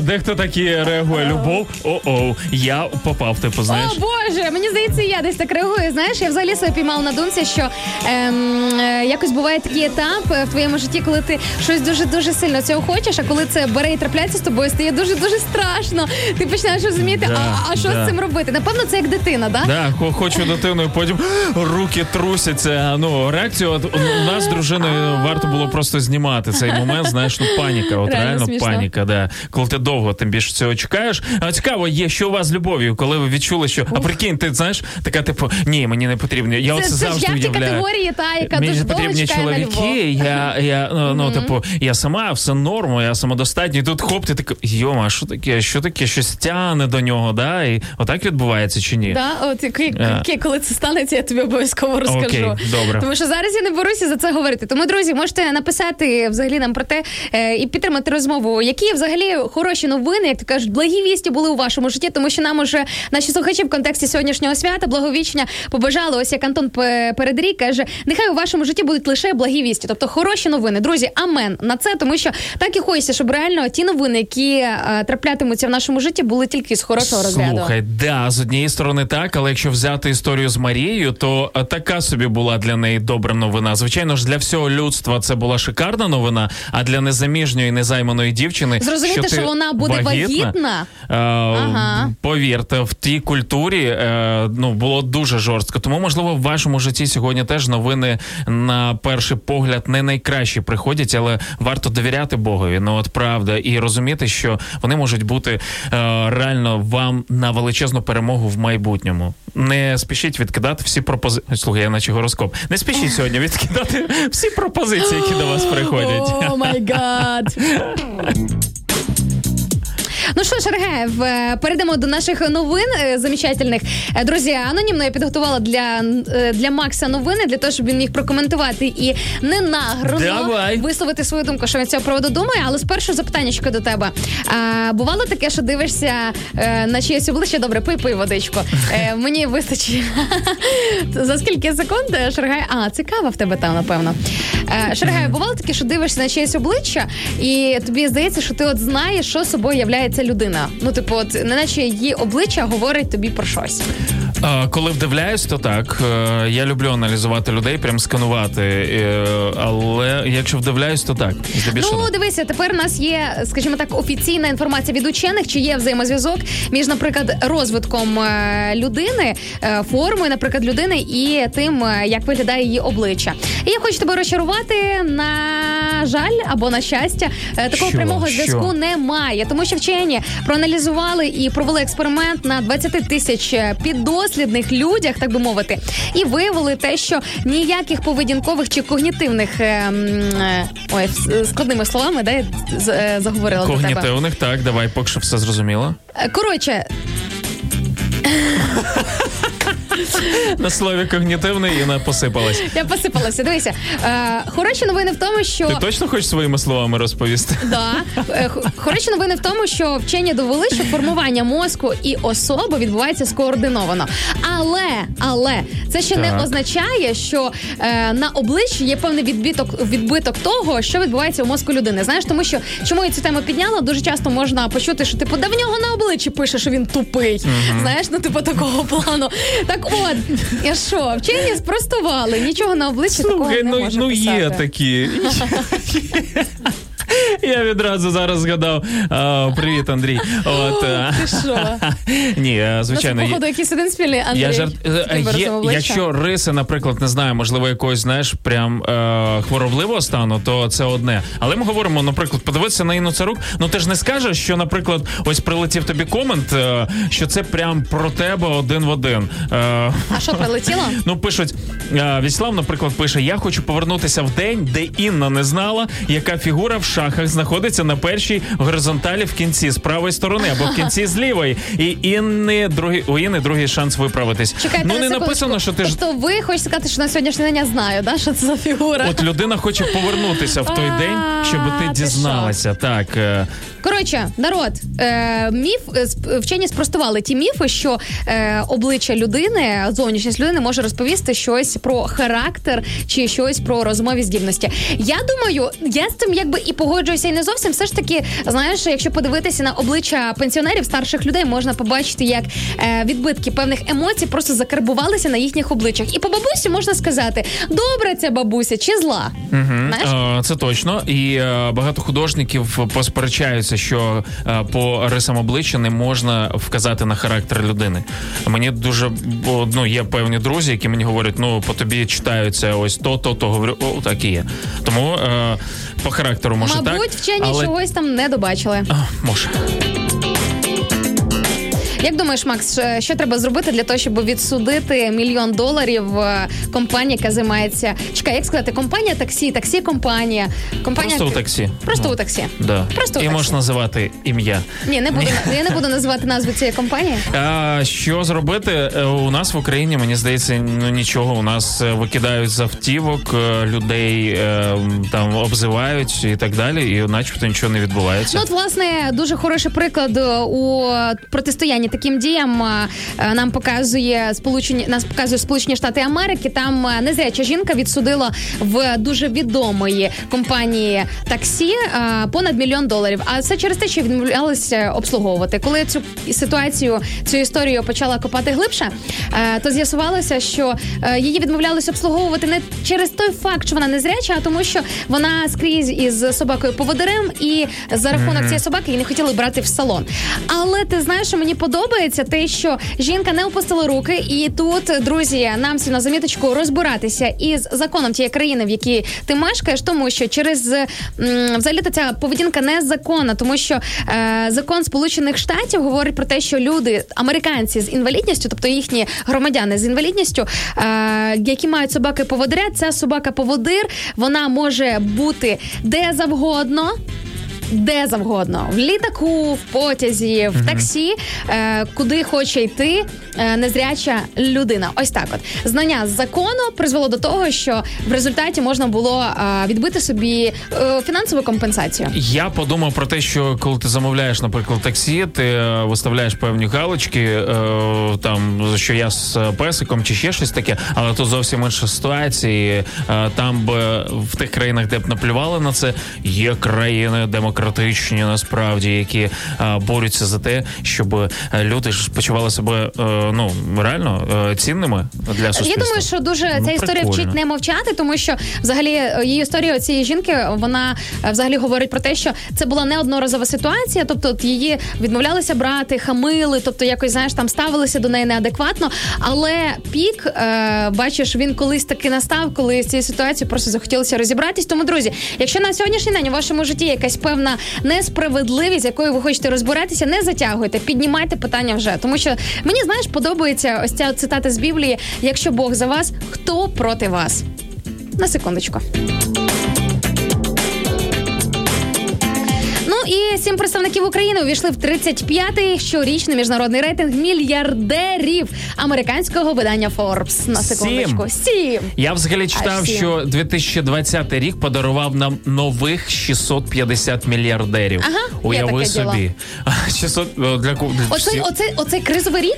Дехто такі реагує, любов, о-о, я попав, типу, знаєш. О, Боже, мені здається, я десь так реагую, знаєш, я взагалі себе піймала на думці, що якось буває такий етап в твоєму житті, коли ти щось дуже-дуже сильно цього хочеш, а коли це бере і трапляється з тобою, стає дуже-дуже страшно, ти починаєш розуміти, а що з цим робити? Напевно, це як дитина, так? Да? Так, хочу дитину, і потім руки трусяться, ну, реакцію, от, у нас з дружиною варто було просто знімати цей момент, знаєш, ну, паніка, от реально паніка, да. Коли ти довго, тим більше цього чекаєш. А цікаво є, що у вас з любов'ю, коли ви відчули, що, а прикинь, ти знаєш, така типу, ні, мені не потрібно. Я оце завжди уявляю. Це ж як категорії, та, яка дуже довго чекає на любов. Мені потрібні чоловіки, я типу, я сама, все норма, я самодостатня, і тут хоп, ти така, йома, що таке, щось тягне до нього, да, і отак відбувається чи ні? Да, от коли це станеться, я тобі обов'язково розкажу. Окей, добре. Тому що зараз я не боруся за це говорити. Тому, друзі, можете написати взагалі нам про те і підтримати розмову, які взагалі хороші новини, як то кажуть, благі вісті були у вашому житті, тому що нам уже наші слухачі в контексті сьогоднішнього свята Благовіщення побажали, ось як Антон Передрій каже, нехай у вашому житті будуть лише благі вісті, тобто хороші новини. Друзі, амен на це, тому що так і хочеться, щоб реально ті новини, які траплятимуться в нашому житті, були тільки з хорошого розряду. Слухай, да, з однієї сторони так, але якщо взяти історію з Марією, то така собі була для неї добра новина. Звичайно ж, для всього людства це була шикарна новина, а для незаміжньої, незайманої дівчини, зрозуміти, що вона буде вагітна? Повірте, в тій культурі було дуже жорстко. Тому, можливо, в вашому житті сьогодні теж новини на перший погляд не найкращі приходять, але варто довіряти Богові, ну от правда, і розуміти, що вони можуть бути реально вам на величезну перемогу в майбутньому. Не спішіть відкидати всі пропозиції. Слухай, я наче гороскоп. Не спішіть сьогодні відкидати всі пропозиції, які до вас приходять. О, май гад! Ну що, Шаргаєв, перейдемо до наших новин замечательних. Друзі, анонімно я підготувала для Макса новини, для того, щоб він міг прокоментувати і не нагрудно висловити свою думку, що він цього проводу думає. Але спершу запитаннячко до тебе. Бувало таке, що дивишся на чиєсь обличчя? Добре, пий водичку. Мені вистачить. За скільки секунд, Шаргаєв? А, цікаво в тебе там, напевно. Шаргаєв, бувало таке, що дивишся на чиєсь обличчя, і тобі здається, що ти от знаєш, що собою являється людина. Ну, типу, от, неначе її обличчя говорить тобі про щось. Коли вдивляюсь, то так. Я люблю аналізувати людей, прям сканувати. Але якщо вдивляюсь, то так. Ну, дивися, тепер у нас є, скажімо так, офіційна інформація від учених, чи є взаємозв'язок між, наприклад, розвитком людини, формою, наприклад, людини і тим, як виглядає її обличчя. І я хочу тебе розчарувати, на жаль, або на щастя, такого прямого зв'язку немає. Тому що вчені проаналізували і провели експеримент на 20 тисяч піддослідних людях, так би мовити, і виявили те, що ніяких поведінкових чи когнітивних, ой, складними словами, да, заговорила до тебе. Когнітивних, так, давай, поки що все зрозуміло. Коротше... На слові когнітивний Інна посипалась. Я посипалася, дивися. Хороші новини в тому, що... Ти точно хочеш своїми словами розповісти? Да. Хороші новини в тому, що вчені довели, що формування мозку і особи відбувається скоординовано. Але, це ще не означає, що на обличчі є певний відбиток того, що відбувається у мозку людини. Знаєш, тому що, чому я цю тему підняла, дуже часто можна почути, що типу, да в нього на обличчі пише, що він тупий. Mm-hmm. Знаєш, ну типу такого плану. Так от, я що, вчені спростували, нічого на обличчі такого не може писати. Є такі. Я відразу зараз згадав. Привіт, Андрій. От, ти що? Ні, звичайно. Походу, якийсь один спільний Андрій. Якщо риси, наприклад, не знаю, можливо, якогось, знаєш, прям хворобливого стану, то це одне. Але ми говоримо, наприклад, подивитися на Інну Царук, ну ти ж не скажеш, що, наприклад, ось прилетів тобі комент, що це прям про тебе один в один. А що, прилетіло? Ну, пишуть, Вячеслав, наприклад, пише, я хочу повернутися в день, де Інна не знала, яка фігура в шахах знаходиться на першій горизонталі в кінці з правої сторони або в кінці з лівої. І у Інни другий шанс виправитись. Чекайте, ну не написано, що ти ж... Тобто ви хочете сказати, що на сьогоднішній день я знаю, да? Що це за фігура? От людина хоче повернутися в той день, щоб ти дізналася. Так. Коротше, народ, вчені спростували ті міфи, що обличчя людини, зовнішність людини може розповісти щось про характер чи щось про розумові здібності. Я думаю, я з цим якби і погоджуюся, і не зовсім. Все ж таки, знаєш, якщо подивитися на обличчя пенсіонерів, старших людей, можна побачити, як відбитки певних емоцій просто закарбувалися на їхніх обличчях. І по бабусі можна сказати, добра ця бабуся чи зла. Угу. Це точно. І багато художників посперечаються, що по рисам обличчя не можна вказати на характер людини. Мені дуже, є певні друзі, які мені говорять, по тобі читаються ось то. Говорю, так і є. Тому по характеру може так. Мабуть, вчені чогось там не добачили. Може. Як думаєш, Макс, що треба зробити для того, щоб відсудити $1 мільйон компанії, яка займається... Чекай, як сказати? Компанія таксі, таксі-компанія. Просто у таксі. Просто у таксі. Да. Просто у таксі. І можеш називати ім'я. Ні, не буду, я не буду називати назву цієї компанії. Що зробити? У нас в Україні, мені здається, нічого. У нас викидають з автівок, людей там обзивають і так далі, і начебто нічого не відбувається. Ну, от, власне, дуже хороший приклад у протистоянні таким діям нам показує Сполучені Штати Америки. Там незряча жінка відсудила в дуже відомої компанії таксі понад $1 мільйон. А це через те, що відмовлялися обслуговувати. Коли цю ситуацію, цю історію почала копати глибше, то з'ясувалося, що її відмовлялися обслуговувати не через той факт, що вона незряча, а тому, що вона скрізь із собакою поводирем, і за рахунок цієї собаки її не хотіли брати в салон. Але ти знаєш, що мені подобається те, що жінка не опустила руки, і тут, друзі, нам всі на заміточку розбиратися із законом тієї країни, в якій ти мешкаєш, тому що через взагалі-то ця поведінка незаконна, тому що закон Сполучених Штатів говорить про те, що люди, американці з інвалідністю, тобто їхні громадяни з інвалідністю, які мають собаки поводиря, ця собака-поводир, вона може бути де завгодно, де завгодно. В літаку, в потязі, в таксі, куди хоче йти незряча людина. Ось так от. Знання з закону призвело до того, що в результаті можна було відбити собі фінансову компенсацію. Я подумав про те, що коли ти замовляєш, наприклад, таксі, ти виставляєш певні галочки, там, що я з песиком чи ще щось таке, але тут зовсім інша ситуація. Там б в тих країнах, де б наплювали на це, є країни демократичні, насправді, які борються за те, щоб люди ж почували себе, ну, реально цінними для суспільства. Я думаю, що дуже ця історія вчить не мовчати, тому що, взагалі, її історія цієї жінки, вона взагалі говорить про те, що це була неодноразова ситуація, тобто от її відмовлялися брати, хамили, тобто якось, знаєш, там ставилися до неї неадекватно, але пік, бачиш, він колись таки настав, коли з цією ситуацією просто захотілося розібратись. Тому, друзі, якщо на сьогоднішній день у вашому житті якась певна несправедливість, з якою ви хочете розбиратися, не затягуйте, піднімайте питання вже. Тому що мені, знаєш, подобається ось ця цитата з Біблії: якщо Бог за вас, хто проти вас? На секундочку. І 7 представників України увійшли в 35-й щорічний міжнародний рейтинг мільярдерів американського видання Forbes. На секундочку. 7! Я взагалі читав, що 2020 рік подарував нам нових 650 мільярдерів. Ага, уяви собі. 600 для оцей кризовий рік,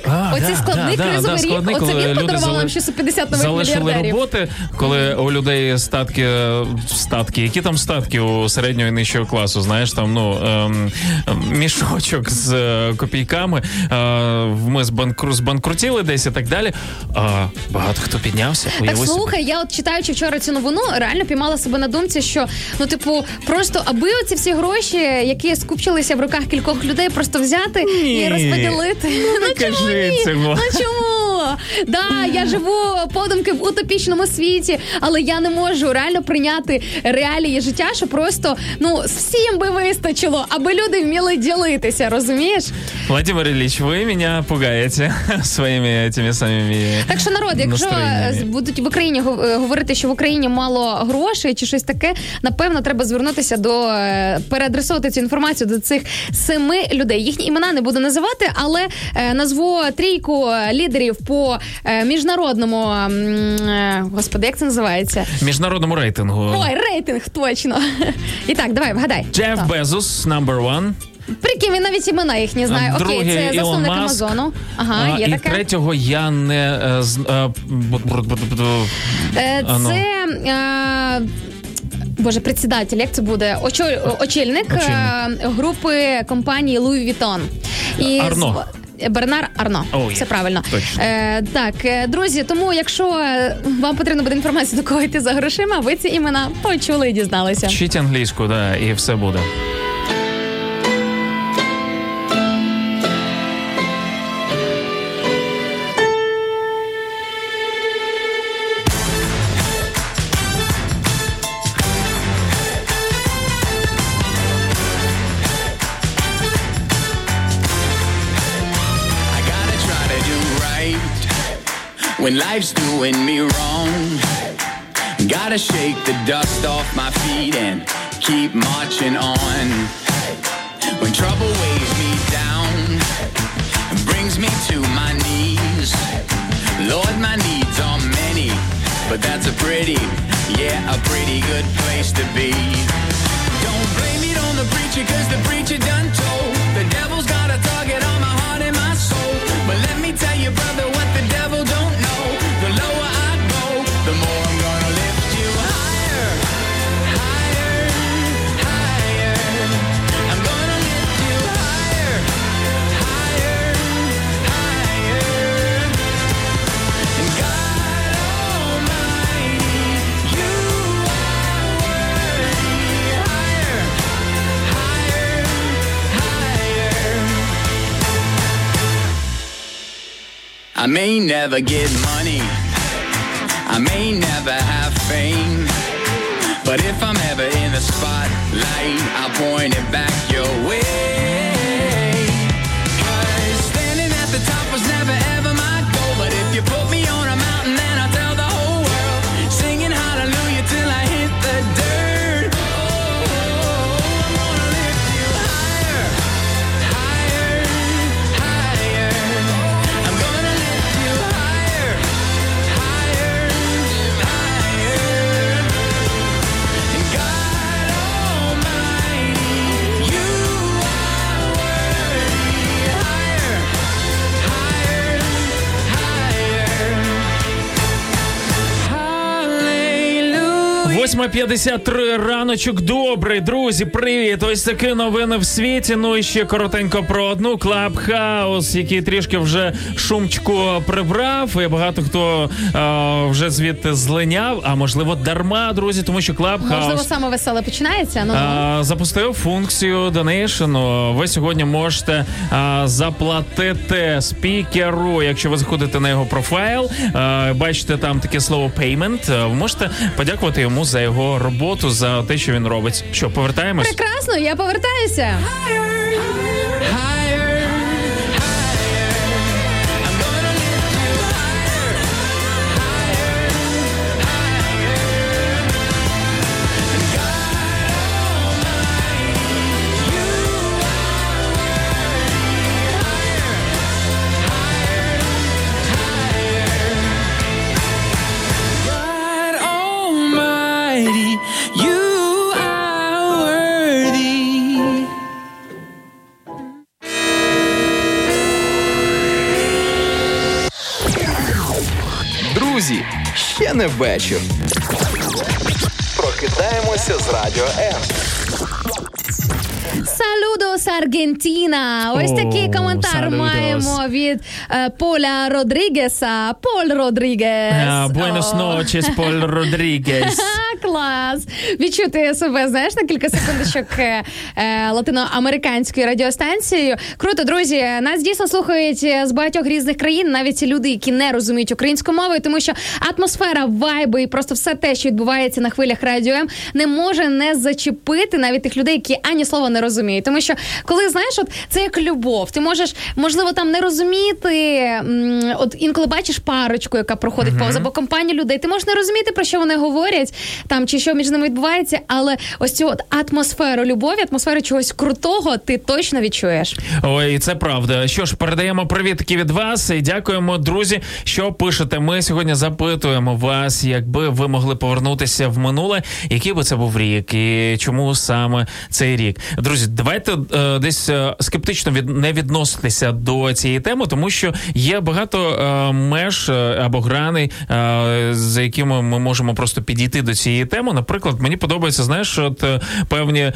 складний кризовий рік, оцей він подарував нам 650 нових мільярдерів. Залишили роботи, коли у людей статки, які там статки у середнього і нижчого класу, знаєш, там, ну, мішочок з копійками, ми збанкрутіли десь і так далі. Багато хто піднявся. Так, слухай, я от читаючи вчора цю новину, реально піймала себе на думці, що, ну, типу, просто аби оці всі гроші, які скупчилися в руках кількох людей, просто взяти і розподілити. Ну чому? Да, я живу подумки в утопічному світі, але я не можу реально прийняти реалії життя, що просто, ну, всім би вистачило, аби люди вміли ділитися, розумієш? Владимир Ілліч, ви мене пугаєте своїми тими самими. Так що, народ, якщо будуть в Україні говорити, що в Україні мало грошей чи щось таке, напевно, треба звернутися до, переадресувати цю інформацію до цих 7 людей. Їхні імена не буду називати, але назву 3 лідерів по міжнародному, господи, як це називається? Міжнародному рейтингу. Ой, рейтинг, точно. І так, давай, вгадай. Джеф Безос, number 1. Прикинь, він навіть імена їх не знає. Окей, це засновник Амазону. Ага, є таке. І третього я не... Це... Боже, председатель, як це буде? Очільник. Групи компанії Louis Vuitton. Арно. Бернар Арно. Все правильно. Так, друзі, тому якщо вам потрібна буде інформація, до кого йти за грошима, ви ці імена почули і дізналися. Вчіть англійську, да, і все буде. When life's doing me wrong, gotta shake the dust off my feet and keep marching on. When trouble weighs me down and brings me to my knees, Lord, my needs are many, but that's a pretty good place to be. Don't blame it on the preacher, cause the preacher done told. The devil's got a target on my heart and my soul. But let me tell you, brother, what the devil don't know. The lower I go, the more I'm gonna lift you higher, higher, higher. I'm gonna lift you higher, higher, higher. And God Almighty, you are worthy. Higher, higher, higher. I may never get money, I may never have fame, but if I'm ever in the spotlight, I'll point it back your way. Cause standing at the top was never ever my goal, but if you put me on a mountain, then I'll tell the whole world, singing hallelujah till I hit the dirt. Oh, I'm gonna lift 8:53 раночок. Добрий, друзі, привіт. Ось такі новини в світі. Ну і ще коротенько про одну. Clubhouse, який трішки вже шумчку прибрав. І багато хто вже звідти злиняв. А можливо дарма, друзі, тому що Clubhouse... Можливо, саме веселе починається. Запустив функцію донейшену. Ви сьогодні можете заплатити спікеру, якщо ви заходите на його профайл. Бачите там таке слово «payment». Ви можете подякувати йому за його роботу, за те, що він робить. Що, повертаємось? Прекрасно, я повертаюся. Ще не вечір. Прокидаємося з Радіо М. Салюдос, Аргентіна! Ось такий коментар маємо від Поля Родрігеса. Поль Родрігес. Буенос ночес, Поль Родрігес. Клас! Відчути себе, знаєш, на кілька секундочок латиноамериканською радіостанцією. Круто, друзі, нас дійсно слухають з багатьох різних країн, навіть люди, які не розуміють українську мову, тому що атмосфера, вайби і просто все те, що відбувається на хвилях Радіо М, не може не зачепити навіть тих людей, які ані слова не розуміють. Тому що, коли, знаєш, от це як любов. Ти можеш, можливо, там не розуміти, от інколи бачиш парочку, яка проходить повз, або компанію людей, ти можеш не розуміти, про що вони говорять, там, чи що між ними відбувається, але ось цю от атмосферу любові, атмосферу чогось крутого ти точно відчуєш. Ой, це правда. Що ж, передаємо привітки від вас і дякуємо, друзі, що пишете. Ми сьогодні запитуємо вас, якби ви могли повернутися в минуле, який би це був рік і чому саме цей рік. Друзі, давайте десь скептично не відноситися до цієї теми, тому що є багато меж або граней, за якими ми можемо просто підійти до цієї теми. Наприклад, мені подобається, знаєш, от певні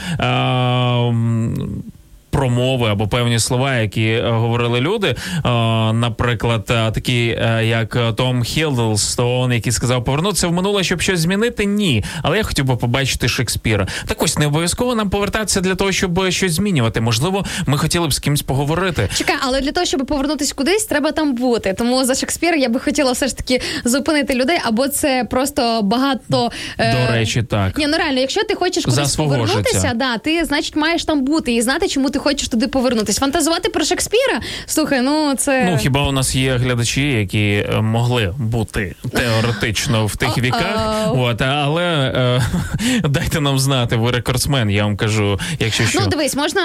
промови або певні слова, які говорили люди, наприклад, такі як Том Хіддлстон, який сказав: повернутися в минуле, щоб щось змінити? Ні. Але я хотів би побачити Шекспіра. Так ось, не обов'язково нам повертатися для того, щоб щось змінювати. Можливо, ми хотіли б з кимось поговорити. Чекай, але для того, щоб повернутися кудись, треба там бути. Тому за Шекспіра я би хотіла все ж таки зупинити людей, або це просто багато... До речі, так. Ні, ну реально, якщо ти хочеш кудись повернутися, да, ти, значить, маєш там бути і знати, чому ти хочеш туди повернутися. Фантазувати про Шекспіра? Слухай, ну це... Ну, хіба у нас є глядачі, які могли бути теоретично в тих віках, от, але дайте нам знати, ви рекордсмен, я вам кажу, якщо що. Ну, дивись, можна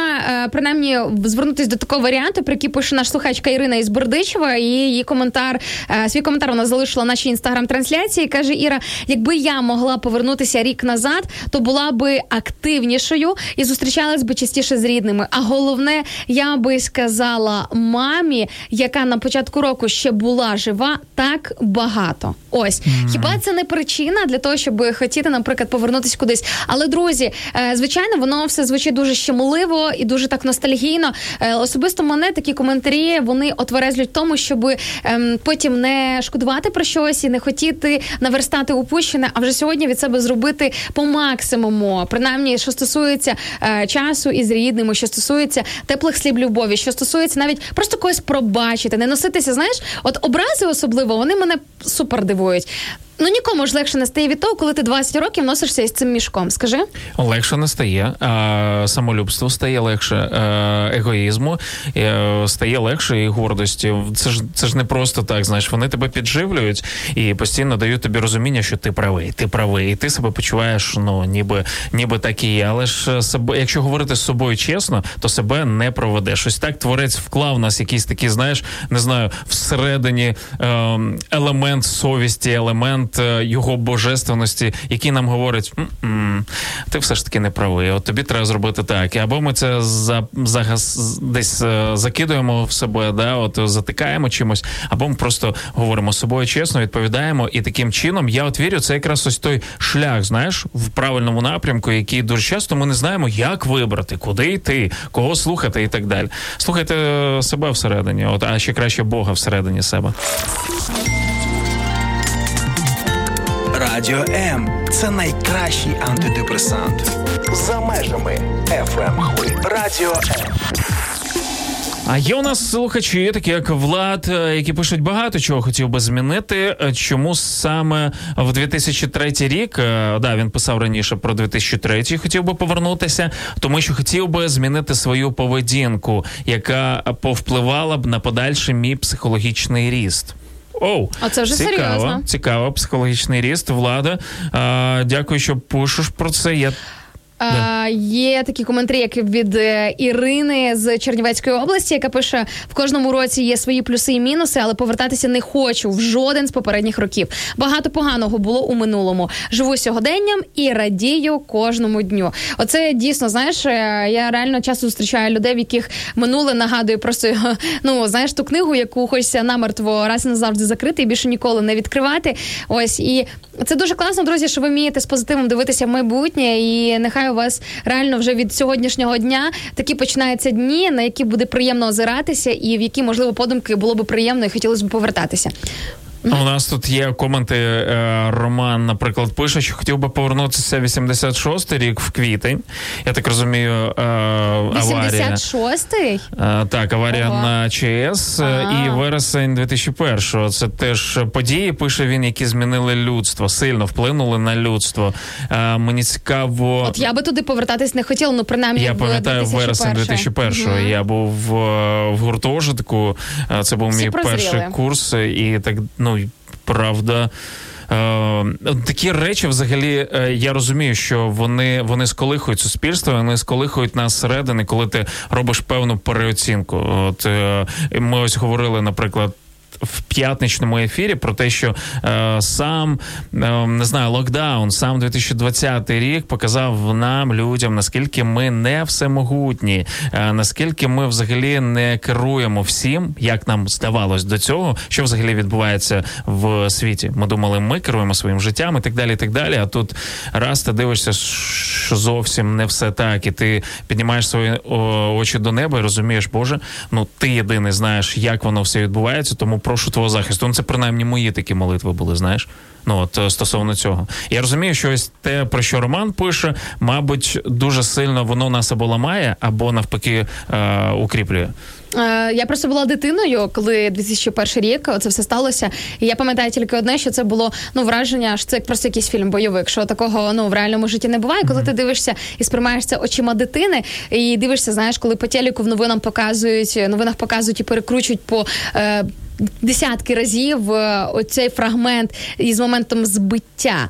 принаймні звернутися до такого варіанту, про який пише наш слухачка Ірина із Бердичева, і її коментар, свій коментар вона залишила нашій інстаграм-трансляції, каже: Іра, якби я могла повернутися рік назад, то була би активнішою і зустрічалась би частіше з рідними. А головне, я би сказала мамі, яка на початку року ще була жива, так багато. Ось. Хіба це не причина для того, щоб хотіти, наприклад, повернутися кудись? Але, друзі, звичайно, воно все звучить дуже щемливо і дуже так ностальгійно. Особисто мене такі коментарі, вони отверезлюють тому, щоб потім не шкодувати про щось і не хотіти наверстати упущене, а вже сьогодні від себе зробити по максимуму. Принаймні, що стосується часу із рідними, що стосується теплих слів любові, що стосується навіть просто когось пробачити, не носитися, знаєш, от образи особливо, вони мене супер дивують. Ну, нікому ж легше не стає від того, коли ти 20 років носишся із цим мішком, скажи? Легше не стає. Самолюбство стає легше, егоїзму стає легше і гордості. Це ж не просто так, знаєш, вони тебе підживлюють і постійно дають тобі розуміння, що ти правий, і ти себе почуваєш, ну, ніби так і є. Але ж себе, якщо говорити з собою чесно, то себе не проведеш. Ось так творець вклав в нас якийсь такий, знаєш, не знаю, всередині елемент совісті, елемент момент його божественності, який нам говорить, ти все ж таки не правий, от тобі треба зробити так. Або ми це десь закидуємо в себе, да, от затикаємо чимось, або ми просто говоримо з собою чесно, відповідаємо, і таким чином, я от вірю, це якраз ось той шлях, знаєш, в правильному напрямку, який дуже часто ми не знаємо, як вибрати, куди йти, кого слухати і так далі. Слухайте себе всередині, от, а ще краще Бога всередині себе. Радіо М – це найкращий антидепресант. За межами FM-хвилі. Радіо М. А є у нас слухачі, такі як Влад, які пишуть багато чого хотів би змінити. Чому саме в 2003 рік, да, він писав раніше про 2003, хотів би повернутися, тому що хотів би змінити свою поведінку, яка повпливала б на подальший мій психологічний ріст. А це вже цікаво, серйозно. Цікаво, психологічний ріст, Влада. Дякую, що пишеш про це. Да. Є такі коментарі, як від Ірини з Чернівецької області, яка пише, в кожному році є свої плюси і мінуси, але повертатися не хочу в жоден з попередніх років. Багато поганого було у минулому. Живу сьогоденням і радію кожному дню. Оце дійсно, знаєш, я реально часто зустрічаю людей, в яких минуле нагадує просто, ну, знаєш, ту книгу, яку хочеться намертво раз і назавжди закрити і більше ніколи не відкривати. Ось, і це дуже класно, друзі, що ви вмієте з позитивом дивитися в майбутнє, і нехай у вас реально вже від сьогоднішнього дня такі починаються дні, на які буде приємно озиратися і в які, можливо, подумки було б приємно і хотілося б повертатися. У нас тут є коменти. Роман, наприклад, пише, що хотів би повернутися 86-й рік в квітень. Я так розумію, аварія. 86-й? Так, аварія на ЧАЕС і вересень 2001-го. Це теж події, пише він, які змінили людство, сильно вплинули на людство. Мені цікаво... От я би туди повертатись не хотіла, ну принаймні я пам'ятаю вересень 2001-го. Я був в гуртожитку, це був мій перший курс і так, ну, правда, такі речі взагалі, я розумію, що вони сколихують суспільство, вони сколихують нас зсередини, коли ти робиш певну переоцінку. От ми ось говорили, наприклад, в п'ятничному ефірі про те, що не знаю, локдаун, сам 2020 рік показав нам, людям, наскільки ми не всемогутні, наскільки ми взагалі не керуємо всім, як нам здавалось до цього, що взагалі відбувається в світі. Ми думали, ми керуємо своїм життям і так далі, а тут раз ти дивишся, що зовсім не все так, і ти піднімаєш свої очі до неба і розумієш, Боже, ну ти єдиний знаєш, як воно все відбувається, тому прошу твого захисту. Ну, це, принаймні, мої такі молитви були, знаєш? Ну, от, стосовно цього. Я розумію, що ось те, про що Роман пише, мабуть, дуже сильно воно нас або ламає, або, навпаки, укріплює. Я просто була дитиною, коли 2001 рік це все сталося. І я пам'ятаю тільки одне, що це було, ну, враження, що це просто якийсь фільм бойовик, що такого, ну, в реальному житті не буває. Коли ти дивишся і сприймаєшся очима дитини, і дивишся, знаєш, коли по телеку в новинах показують і перекручують по... десятки разів оцей фрагмент із моментом збиття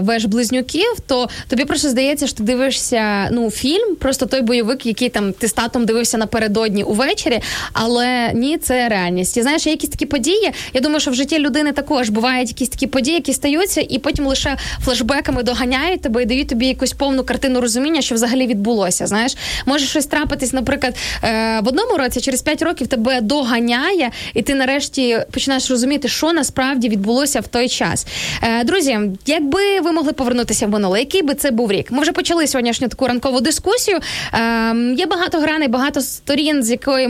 веж-близнюків, то тобі просто здається, що ти дивишся, ну, фільм, просто той бойовик, який там ти з татом дивився напередодні увечері, але ні, це реальність. І знаєш, є якісь такі події, я думаю, що в житті людини також бувають якісь такі події, які стаються, і потім лише флешбеками доганяють тебе і дають тобі якусь повну картину розуміння, що взагалі відбулося, знаєш. Може щось трапитись, наприклад, в одному році, через 5 років тебе доганяє, і ти нарешті починаєш розуміти, що насправді відбулося в той час. Друзі, якби ви могли повернутися в минуле, який би це був рік? Ми вже почали сьогоднішню таку ранкову дискусію. Є багато граней, багато сторін, з яких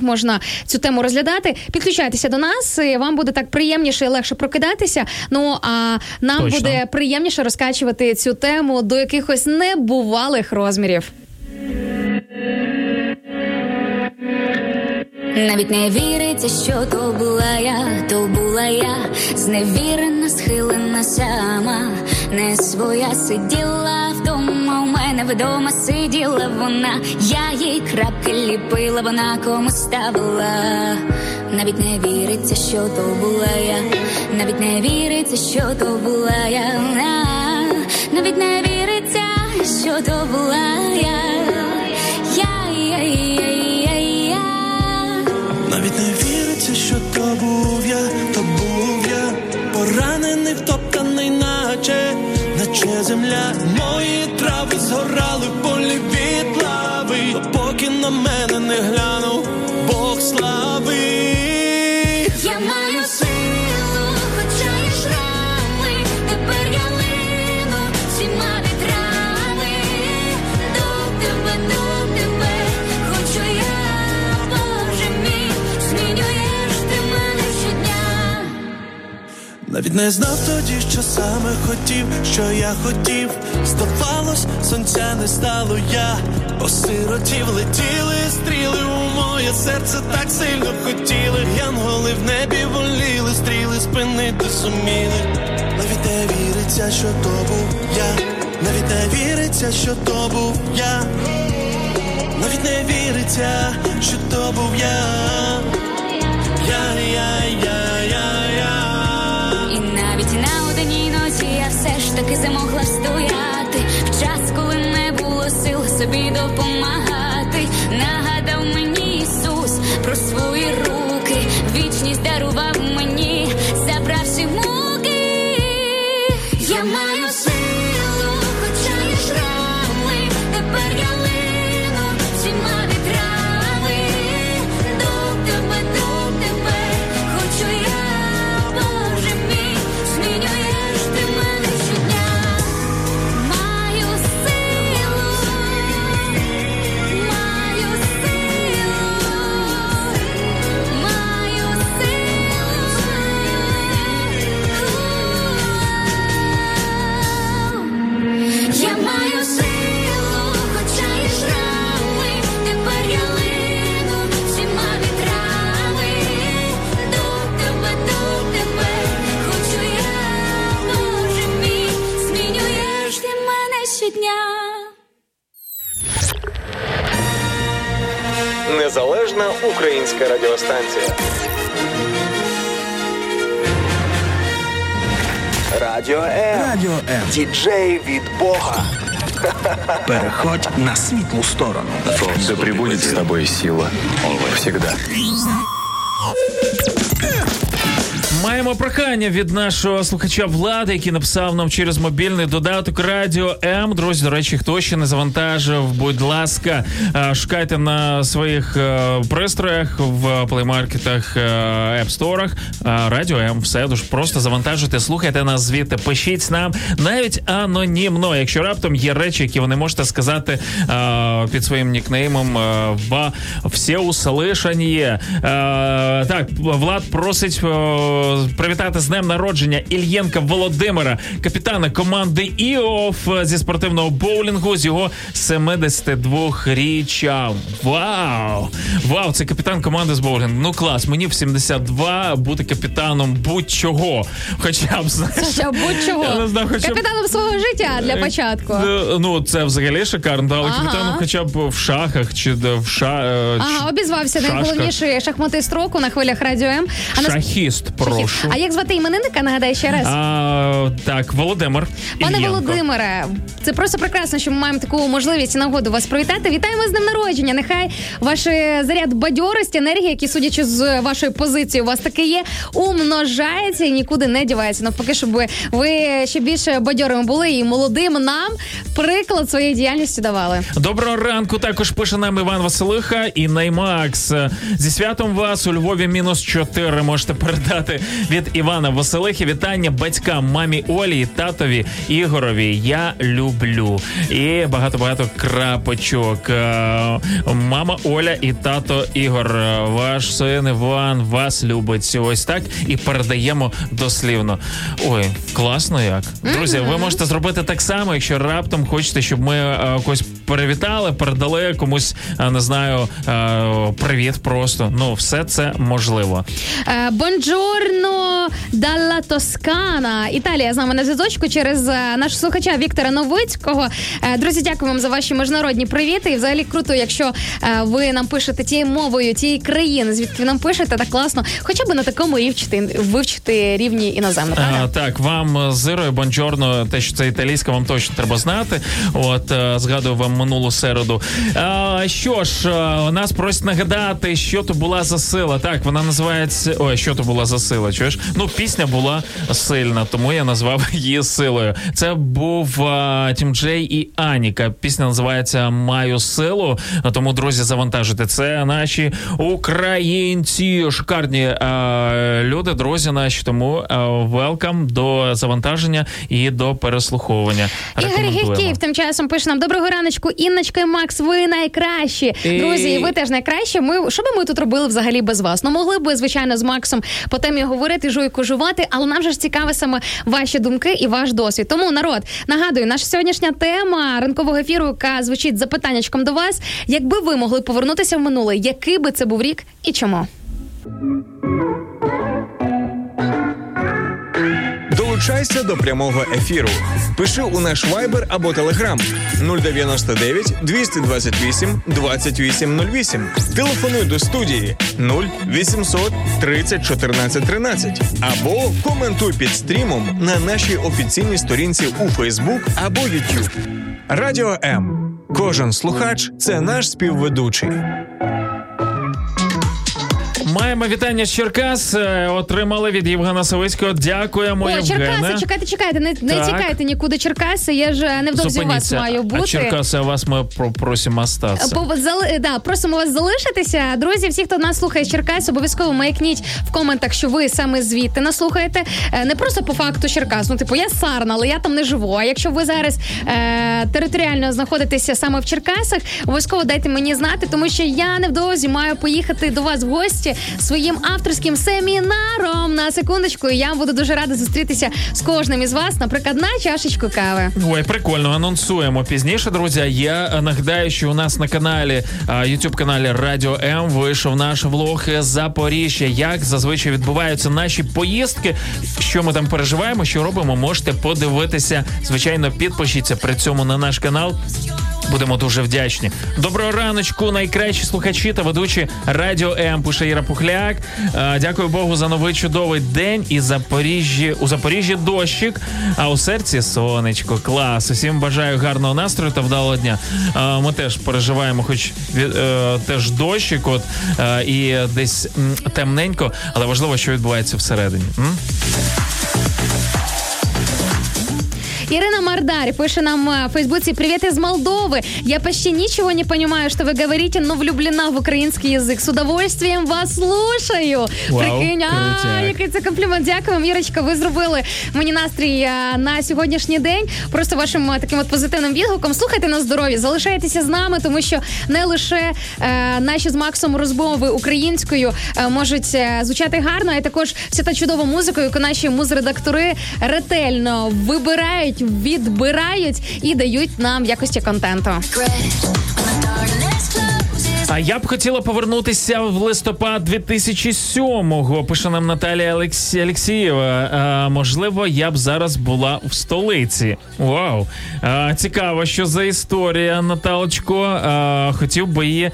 можна цю тему розглядати. Підключайтеся до нас, і вам буде так приємніше і легше прокидатися. Ну, а нам точно буде приємніше розкачувати цю тему до якихось небувалих розмірів. Навіть не віриться, що то була я, зневірена, схилена сама, не своя сиділа вдома, у мене вдома сиділа вона, я їй крапки ліпила, вона кому ставила. Навіть не віриться, що то була я, навіть не віриться, що то була я, навіть не віриться, що то була я. Навіть не віриться, що то був я, поранений в то моя земля. Мої трави згорали в полі від лави, поки на мене не глянув Бог слави. Я маю силу, хоча є шрами, тепер я лину всіма вітрами. До тебе, хочу я, Боже мій, змінюєш ти мене щодня. Навіть не знав тоді, що саме хотів, що я хотів. Здавалось, сонця не стало, я осиротів. Летіли стріли у моє серце, так сильно хотіли. Янголи в небі воліли, стріли спинити суміли. Навіть не віриться, що то був я. Навіть не віриться, що то був я. Навіть не віриться, що то був я. Я. І навіть на одній ночі я все ж таки замогла стояти. В час, коли не було сил собі допомагати. Нагадав мені Ісус про свої руки. Вічність дарував мені, забравши муки. Я маю силу, хоча є шрами, тепер я лину всіма вітрами. До тебе, хочу я, Боже мій, змінюєш ти мене щодня. Маю силу, маю силу, маю силу. Я маю силу, хоча є шрами, тепер я лину всіма вітрами. До тебе, хочу я, Боже мій, змінюєш ти мене щодня. Незалежна українська радіостанція. Радіо М. Радіо М. Діджеї від Бога. Переходь на світлу сторону. Да прибудет с тобой сила. Всегда. Маємо прохання від нашого слухача Влада, який написав нам через мобільний додаток Радіо М. Друзі, до речі, хто ще не завантажив, будь ласка, шукайте на своїх пристроях, в плеймаркетах, епсторах Радіо М. Все дуже просто, завантажуйте, слухайте нас звідти, пишіть нам навіть анонімно, якщо раптом є речі, які ви не можете сказати під своїм нікнеймом в всеуслышанье. Так, Влад просить привітати з днем народження Ільєнка Володимира, капітана команди ІОФ зі спортивного боулінгу, з його 72-річчя. Вау! Вау, це капітан команди з боулінгу. Ну клас, мені в 72 бути капітаном будь-чого. Хоча б, знаєш... Хоча б будь-чого. Я не знаю, хоча б... Капітаном свого життя для початку. Ну, це взагалі шикарно, але капітаном хоча б в шахах чи в шашках. Ага, обізвався найголовніший шахматист року на хвилях Радіо М. Шахіст, прошу. А як звати іменинника, нагадай ще раз? Так, Володимир. Пане Ільянко. Володимире, це просто прекрасно, що ми маємо таку можливість і нагоду вас привітати. Вітаємо з днем народження. Нехай ваш заряд бадьорості, енергії, які, судячи з вашої позиції, у вас таки є, умножається і нікуди не дівається. Навпаки, щоб ви ще більше бадьорими були і молодим нам приклад своєї діяльності давали. Доброго ранку. Також пише нам Іван Василиха і Наймакс. Зі святом вас у Львові -4. Можете передати від Івана Василихи вітання батькам, мамі Олі, татові Ігорові. Я люблю. І багато-багато крапочок. Мама Оля і тато Ігор. Ваш син Іван вас любить. Ось так і передаємо дослівно. Ой, класно як. Друзі, ви можете зробити так само, якщо раптом хочете, щоб ми когось перевітали, передали комусь, не знаю, привіт просто. Ну, все це можливо. Бонджур! Далла Тоскана. Італія з нами на зв'язочку через нашого слухача Віктора Новицького. Друзі, дякую вам за ваші міжнародні привіти. І взагалі круто, якщо ви нам пишете тією мовою, тієї країни, звідки нам пишете, так класно. Хоча б на такому вивчити рівні іноземно. Так, вам зиро і бонджорно, те, що це італійська, вам точно треба знати. От, згадую вам минулу середу. Що ж, нас просять нагадати, що то була за сила. Так, вона називається... Ой, що то була за сила, чуєш? Ну, пісня була сильна, тому я назвав її силою. Це був Тім Джей і Аніка. Пісня називається «Маю силу», тому, друзі, завантажуйте. Це наші українці, шикарні люди, друзі наші, тому велкам до завантаження і до переслуховування. Ігор Гігтів тим часом пише нам: доброго раночку, Інночка і Макс, ви найкращі. Друзі, і ви теж найкращі. Ми, що би ми тут робили взагалі без вас? Ну, могли б, звичайно, з Максом по темі говорити, жуйкожувати, але нам же ж цікаві саме ваші думки і ваш досвід. Тому, народ, нагадую, наша сьогоднішня тема ранкового ефіру, яка звучить запитаннячком до вас: якби ви могли повернутися в минуле, який би це був рік і чому? Долучайся до прямого ефіру. Пиши у наш Viber або Telegram 099 228 2808. Телефонуй до студії 0800 30 14 13. Або коментуй під стрімом на нашій офіційній сторінці у Facebook або YouTube. Радіо М. Кожен слухач – це наш співведучий. Маємо вітання з Черкас, отримали від Євгена Савицького. Дякуємо, Євгене. О, Черкаси, чекайте, не тікайте нікуди, Черкаси, я ж невдовзі у вас маю бути. А Черкаси, а вас ми просимо остатися. Просимо вас залишитися. Друзі, всі, хто нас слухає з Черкас, обов'язково маякніть в коментах, що ви саме звідти нас слухаєте. Не просто по факту Черкас, ну типу я з Сарна, але я там не живу. А якщо ви зараз територіально знаходитеся саме в Черкасах, обов'язково дайте мені знати, тому що я невдовзі маю поїхати до вас в гості своїм авторським семінаром. На секундочку, я буду дуже рада зустрітися з кожним із вас, наприклад, на чашечку кави. Ой, прикольно, анонсуємо пізніше, друзі. Я нагадаю, що у нас на каналі, YouTube-каналі Радіо М вийшов наш влог з Запоріжжя. Як зазвичай відбуваються наші поїздки, що ми там переживаємо, що робимо, можете подивитися. Звичайно, підпишіться при цьому на наш канал. Будемо дуже вдячні. Доброго раночку, найкращі слухачі та ведучі Радіо М, пише Іра Пухляк. Дякую Богу за новий чудовий день. І у Запоріжжі дощик, а у серці сонечко. Клас. Усім бажаю гарного настрою та вдалого дня. Ми теж переживаємо хоч теж дощик, і десь темненько, але важливо, що відбувається всередині. Ирина Мардарь пишет нам в Фейсбуке: «Привет из Молдовы. Я почти ничего не понимаю, что вы говорите, но влюблена в украинский язык. С удовольствием вас слушаю». Прикинь, який це комплімент. Дякую вам, Ірочка, ви зробили мені настрій на сьогоднішній день. Просто вашим таким от позитивним відгуком. Слухайте нас здорові, залишайтеся з нами, тому що не лише наші з Максом розмови українською можуть звучати гарно, а також вся та чудова музика, яку наші музредактори ретельно вибирають, відбирають і дають нам в якості контенту. А я б хотіла повернутися в листопад 2007-го, пише нам Наталія Алексієва. Можливо, я б зараз була в столиці. Вау. Цікаво, що за історія, Наталочко. Хотів би її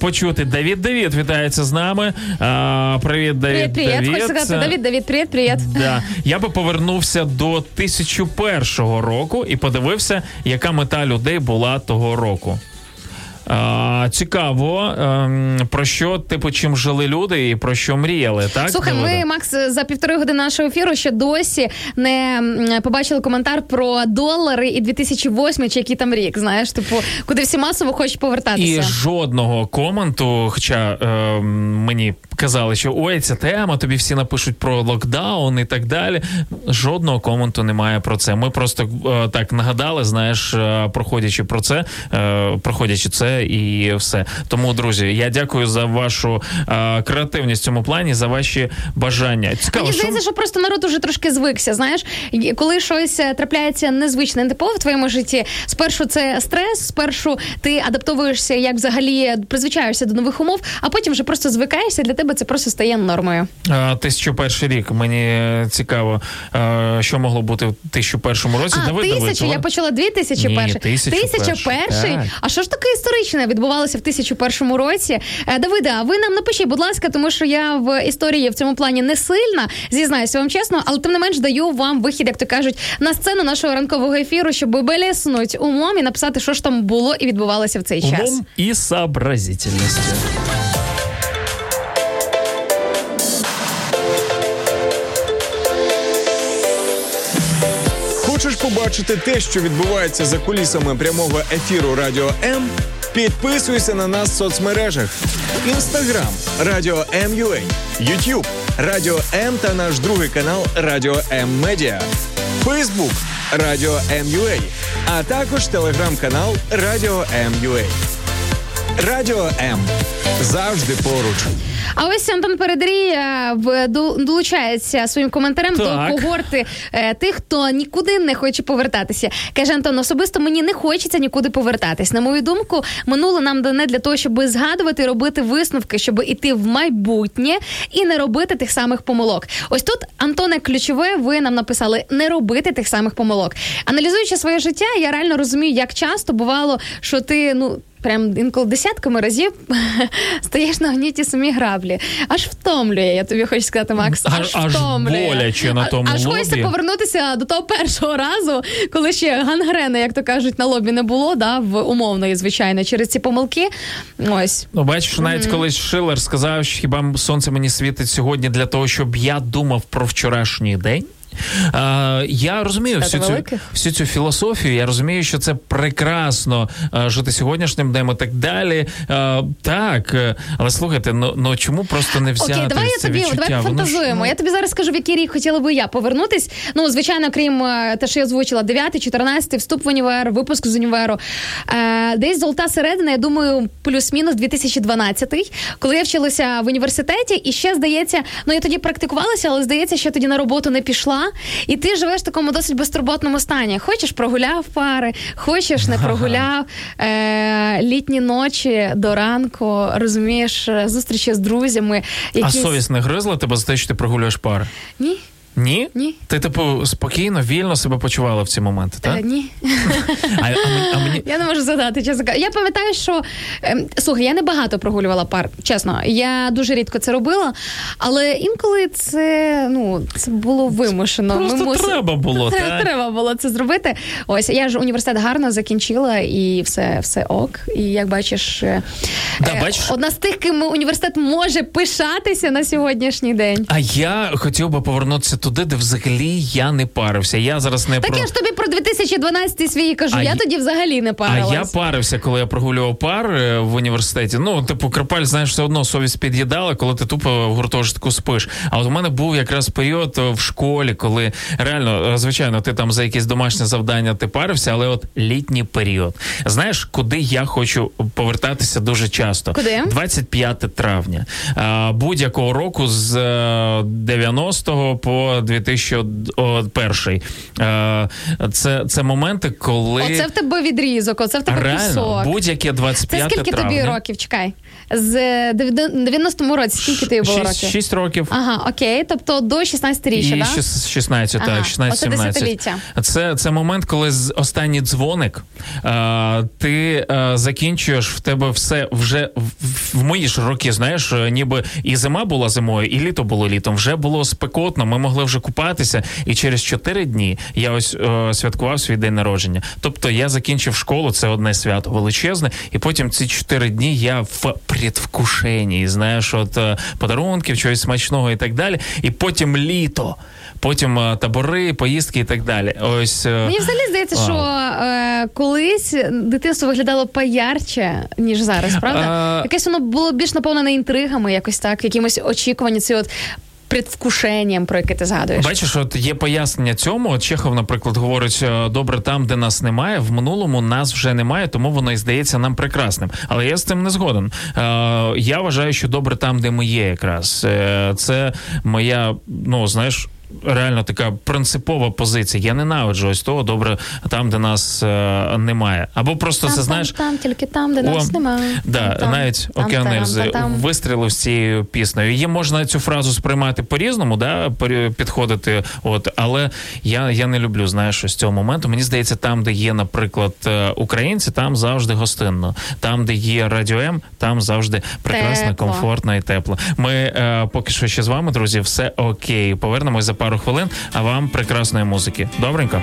почути. Давід-Давід вітається з нами. Привіт, Давід-Давід. Привіт. Хочу сказати, Давід-Давід, привіт. Да. Я би повернувся до 2001 року і подивився, яка мета людей була того року. Цікаво, про що, типу, чим жили люди і про що мріяли, так? Слухай, ми, Макс, за 1,5 години нашого ефіру ще досі не побачили коментар про долари і 2008, чи який там рік, знаєш, типу, куди всі масово хочуть повертатися. І жодного коменту, хоча мені казали, що ой, ця тема, тобі всі напишуть про локдаун і так далі. Жодного коменту немає про це. Ми просто так нагадали, знаєш, проходячи це, і все. Тому, друзі, я дякую за вашу креативність в цьому плані, за ваші бажання. Цікаво, мені здається, що просто народ уже трошки звикся, знаєш. Коли щось трапляється незвичне, нетипове в твоєму житті, спершу це стрес, спершу ти адаптовуєшся, як взагалі призвичаєшся до нових умов, а потім вже просто звикаєшся, для тебе це просто стає нормою. 1001 рік. Мені цікаво, що могло бути в 1001 році. Я почала 2001. 1001. А що ж таке історичне? історичне відбувалося в 1001 році. Давиде, а ви нам напишіть, будь ласка, тому що я в історії в цьому плані не сильна, зізнаюся вам чесно, але тим не менш даю вам вихід, як то кажуть, на сцену нашого ранкового ефіру, щоб блеснуть умом і написати, що ж там було і відбувалося в цей час. Умом і сообразительність. Хочеш побачити те, що відбувається за кулісами прямого ефіру Радіо М? Підписуйся на нас в соцмережах. Інстаграм Радіо М.ua, Ютуб Радіо М та наш другий канал Радіо М Медіа, Фейсбук Радіо М.ua, а також телеграм-канал Радіо М.ua. Радіо М. Завжди поруч. А ось Антон Передрій долучається своїм коментарем до когорти тих, хто нікуди не хоче повертатися. Каже Антон, особисто мені не хочеться нікуди повертатись. На мою думку, минуле нам дане для того, щоб згадувати, робити висновки, щоб іти в майбутнє і не робити тих самих помилок. Ось тут, Антоне, ключове, ви нам написали не робити тих самих помилок. Аналізуючи своє життя, я реально розумію, як часто бувало, що ти, прям інколи десятками разів стаєш на одні ті самі граблі. Аж втомлює, я тобі хочу сказати, Макс. Аж втомлює. Боляче на тому лобі. Аж хочеться повернутися до того першого разу, коли ще гангрена, як то кажуть, на лобі не було, в умовної, звичайно, через ці помилки. Ось. Ну, бачиш, навіть колись Шиллер сказав, що хіба сонце мені світить сьогодні для того, щоб я думав про вчорашній день? Я розумію всю цю філософію, я розумію, що це прекрасно жити сьогоднішнім днем і так далі. Так, але слухайте, ну чому просто не взяти це відчуття? Давай фантазуємо. Я тобі зараз скажу, в який рік хотіла би я повернутись. Ну, звичайно, крім те, що я озвучила, 9-й, 14-й, вступ в універ, випуск з універу. Десь золота середина, я думаю, плюс-мінус 2012-й, коли я вчилася в університеті і ще, здається, я тоді практикувалася, але, здається, ще тоді на роботу не пішла. І ти живеш в такому досить безтурботному стані. Хочеш — прогуляв пари, хочеш — не прогуляв. Літні ночі до ранку, розумієш, зустрічі з друзями. А совість не гризла тебе за те, що ти прогулюєш пари? Ні. Ні? Ні. Ти, спокійно, вільно себе почувала в ці моменти, так? Ні. А мені... Я не можу згадати, чесно. Я пам'ятаю, що... Слухай, я не багато прогулювала пар, чесно. Я дуже рідко це робила, але інколи це, це було вимушено. Треба було, так? Треба було це зробити. Ось, я ж університет гарно закінчила, і все ок. І, як бачиш, одна з тих, ким університет може пишатися на сьогоднішній день. А я хотів би повернутися туди, де взагалі я не парився. Я зараз не так я ж тобі про 2012-й свій кажу. Я тоді взагалі не парилась. А я парився, коли я прогулював пари в університеті. Крапаль, знаєш, все одно совість під'їдала, коли ти тупо в гуртожитку спиш. А от у мене був якраз період в школі, коли реально, звичайно, ти там за якісь домашні завдання ти парився, але от літній період. Знаєш, куди я хочу повертатися дуже часто? Куди? 25 травня. Будь-якого року з 90-го по 2001. Це моменти, коли... Оце в тебе відрізок, оце в тебе реально, кусок. Реально, будь-яке 25 травня. Це скільки травня? Тобі років? Чекай. З 90-му році скільки тобі було років? 6 років. Ага, окей. Тобто до 16-річчя, так? Да? 16, ага, так, 16-17. Оце десятиліття. Це момент, коли останній дзвоник, ти закінчуєш, в тебе все вже в мої ж роки, знаєш, ніби і зима була зимою, і літо було літом. Вже було спекотно, ми могли вже купатися, і через 4 дні я святкував свій день народження. Тобто я закінчив школу, це одне свято величезне, і потім ці 4 дні я в предвкушенні, знаєш, от подарунків, чогось смачного і так далі, і потім літо. Потім табори, поїздки і так далі. Ось мені взагалі здається, що колись дитинство виглядало поярче, ніж зараз, правда? Якесь воно було більш наповнене інтригами, якось так, якимось очікуванням, ці предвкушенням, про яке ти згадуєш. Бачиш, от є пояснення цьому. Чехов, наприклад, говорить, добре там, де нас немає, в минулому нас вже немає, тому воно і здається нам прекрасним. Але я з цим не згоден. Я вважаю, що добре там, де ми є якраз. Це моя, знаєш, реально така принципова позиція. Я ненавиджу ось того, добре, там, де нас немає. Або просто там, це, знаєш... Там, тільки там, де нас немає. Да, там, навіть Океан Ельзи вистрілив з цією піснею. Її можна цю фразу сприймати по-різному, да, підходити, от, але я не люблю, знаєш, ось цього моменту. Мені здається, там, де є, наприклад, українці, там завжди гостинно. Там, де є Радіо М, там завжди прекрасно, тепло, комфортно і тепло. Ми поки що ще з вами, друзі, все окей. Повернемось за пару хвилин, а вам прекрасної музики. Добренько?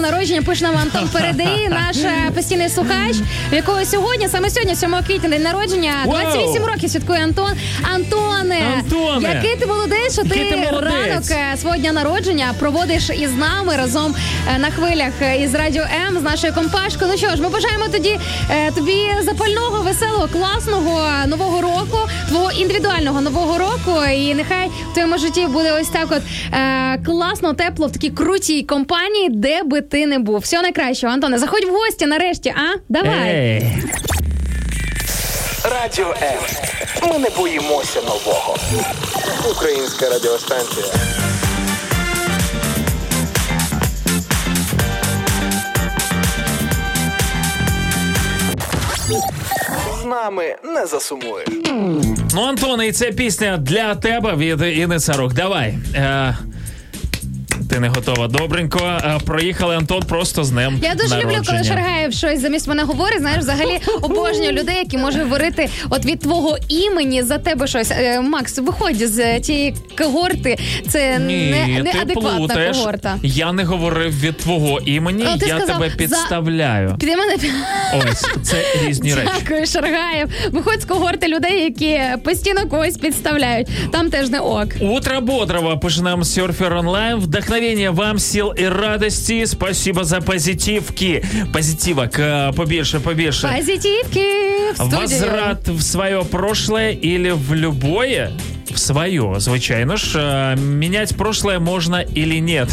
Народження пише нам Антон Передрій, наш постійний слухач, в якого сьогодні, 7 квітня, день народження, 28 років святкує Антон. Антоне, який ти молодець, що ти ранок свого дня народження проводиш із нами разом на хвилях із Радіо М, з нашою компашкою. Ну що ж, ми бажаємо тоді тобі запального, веселого, класного нового року, твого індивідуального нового року, і нехай в твоєму житті буде ось так от класно, тепло, в такій крутій компанії, де би ти не був. Всього найкращого, Антоне. Заходь в гості нарешті, а? Давай. Радіо М. Ми не боїмося нового. Українська радіостанція. З нами не засумуєш. Ну, Антоне, і це пісня для тебе від Інни Царук. Давай. ти не готова. Добренько. Проїхали, Антон, просто з днем народження. Я дуже люблю, коли Шаргаєв щось замість мене говорить. Знаєш, взагалі обожнюю людей, які можуть говорити от від твого імені за тебе щось. Макс, виходь з тієї когорти. Це неадекватна когорта. Я не говорив від твого імені, ну, я сказав, тебе підставляю. За... Ти мене... Ось, це різні речі. Дякую, Шаргаєв. Виходь з когорти людей, які постійно когось підставляють. Там теж не ок. Утро бодрого. Пожинаем серфер онлайн. Вдохновения вам, сил и радости. Спасибо за позитивки. Позитивок побольше, побольше. Позитивки в студию. Возврат в свое прошлое или в любое? В свое, звичайно ж. Менять прошлое можно или нет?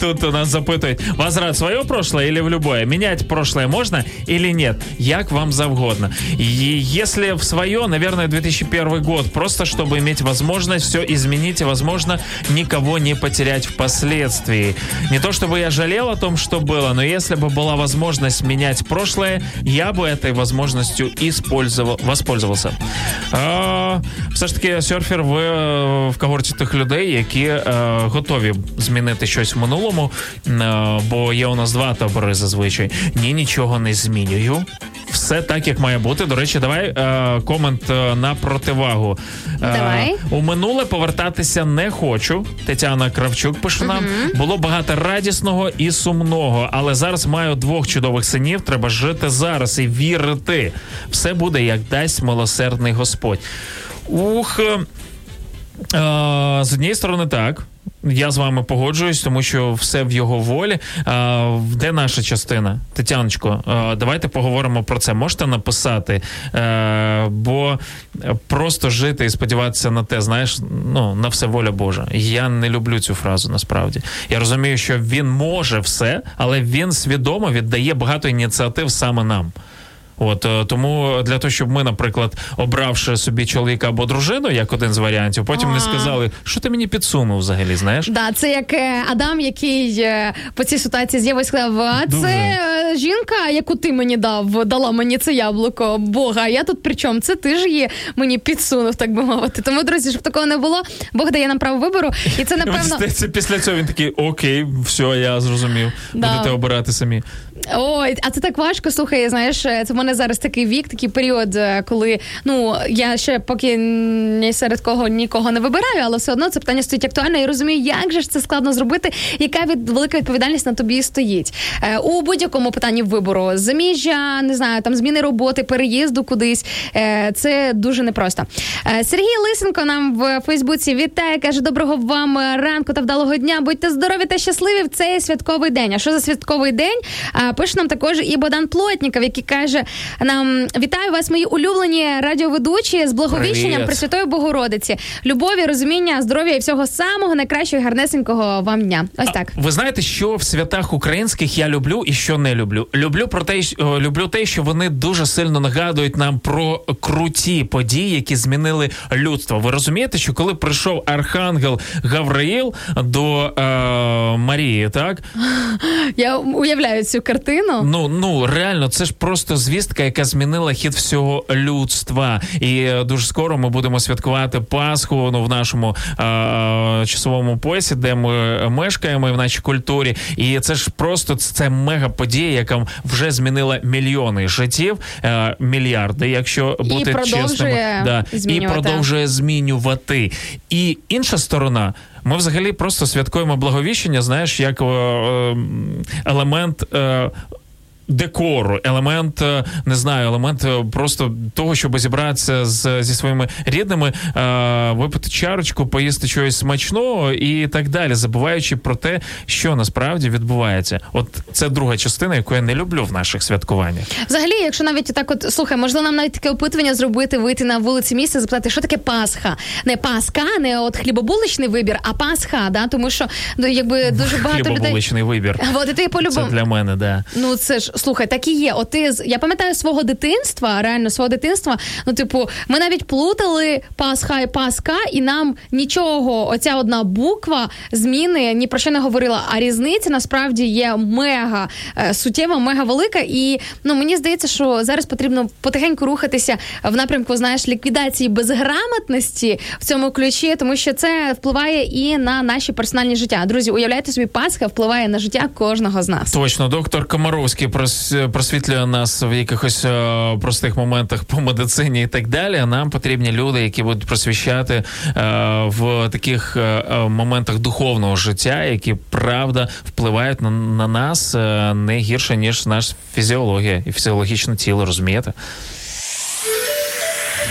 Тут у нас запитують. Возврат в свое прошлое или в любое? Менять прошлое можно или нет? Як вам завгодно. И если в свое, наверное, 2001 год. Просто чтобы иметь возможность все изменить и, возможно, никого не потерять впоследствии. Не то чтобы я жалел о том, что было, но если бы была возможность менять прошлое, я бы этой возможностью воспользовался. Все ж таки, серфер ви в когорті тих людей, які готові змінити щось в минулому, бо є у нас два табори зазвичай. Ні, нічого не змінюю. Все так, як має бути. До речі, давай комент на противагу. Давай. У минуле повертатися не хочу. Тетяна Кравчук пише нам. Було багато радісного і сумного, але зараз маю двох чудових синів. Треба жити зараз і вірити. Все буде, як дасть милосердний Господь. Ух, з однієї сторони так. Я з вами погоджуюсь, тому що все в його волі. Де наша частина? Тетяночко, давайте поговоримо про це. Можете написати? Бо просто жити і сподіватися на те, знаєш, ну, на все воля Божа. Я не люблю цю фразу, насправді. Я розумію, що він може все, але він свідомо віддає багато ініціатив саме нам. От, тому для того, щоб ми, наприклад, обравши собі чоловіка або дружину, як один з варіантів, потім не сказали, що ти мені підсунув взагалі, знаєш? Да, це як Адам, який по цій ситуації з'явився, сказав, а це жінка, яку ти мені дала мені це яблуко, Бога, я тут при чому? Це ти ж її мені підсунув, так би мовити. Тому, друзі, щоб такого не було, Бог дає нам право вибору. І це, напевно... Після цього він такий, окей, все, я зрозумів, будете обирати самі. Ой, а це так важко, слухай, знаєш, це в мене зараз такий вік, такий період, коли, ну, я ще поки ні серед кого нікого не вибираю, але все одно це питання стоїть актуально і розумію, як же ж це складно зробити, яка велика відповідальність на тобі стоїть. У будь-якому питанні вибору, заміжжя, не знаю, там зміни роботи, переїзду кудись, це дуже непросто. Сергій Лисенко нам в Фейсбуці вітає, каже, доброго вам ранку та вдалого дня, будьте здорові та щасливі в цей святковий день. А що за святковий день? Пише нам також і Богдан Плотніков, який каже нам, вітаю вас, мої улюблені радіоведучі з Благовіщенням Пресвятої Богородиці. Любові, розуміння, здоров'я і всього самого найкращого і гарнесенького вам дня. Ось так. Ви знаєте, що в святах українських я люблю і що не люблю? Люблю те, що вони дуже сильно нагадують нам про круті події, які змінили людство. Ви розумієте, що коли прийшов архангел Гавриїл до Марії, так? Я уявляю цю картину. Ну, реально, це ж просто звістка, яка змінила хід всього людства. І дуже скоро ми будемо святкувати Пасху, в нашому часовому поясі, де ми мешкаємо, і в нашій культурі. І це ж просто, це мега подія, яка вже змінила мільйони життів, мільярди, якщо бути чесними. І продовжує змінювати. І інша сторона, ми взагалі просто святкуємо Благовіщення, знаєш, як елемент... декору, елемент, не знаю, елемент просто того, щоб зібратися зі своїми рідними, випити чарочку, поїсти чогось смачного і так далі, забуваючи про те, що насправді відбувається. От це друга частина, яку я не люблю в наших святкуваннях. Взагалі, якщо навіть так от, слухай, можливо, нам навіть таке опитування зробити, вийти на вулиці міста, запитати, що таке Пасха? Не Паска, не от хлібобуличний вибір, а Пасха, да? Тому що, якби, дуже багато людей... Хлібобуличний вибір. От, і ти по-любому. Це для мене, да. Ну, це ж слухай, так і є. Я пам'ятаю свого дитинства, ну, типу, ми навіть плутали Пасха і Паска, і нам нічого, оця одна буква зміни ні про що не говорила, а різниця насправді є мега суттєва, мега велика, і, ну, мені здається, що зараз потрібно потихеньку рухатися в напрямку, знаєш, ліквідації безграмотності в цьому ключі, тому що це впливає і на наші персональні життя. Друзі, уявляйте собі, Пасха впливає на життя кожного з нас. Точно, доктор Комаровський просвітлює нас в якихось простих моментах по медицині і так далі. Нам потрібні люди, які будуть просвіщати в таких моментах духовного життя, які, правда, впливають на нас не гірше, ніж наша фізіологія і фізіологічне тіло, розумієте?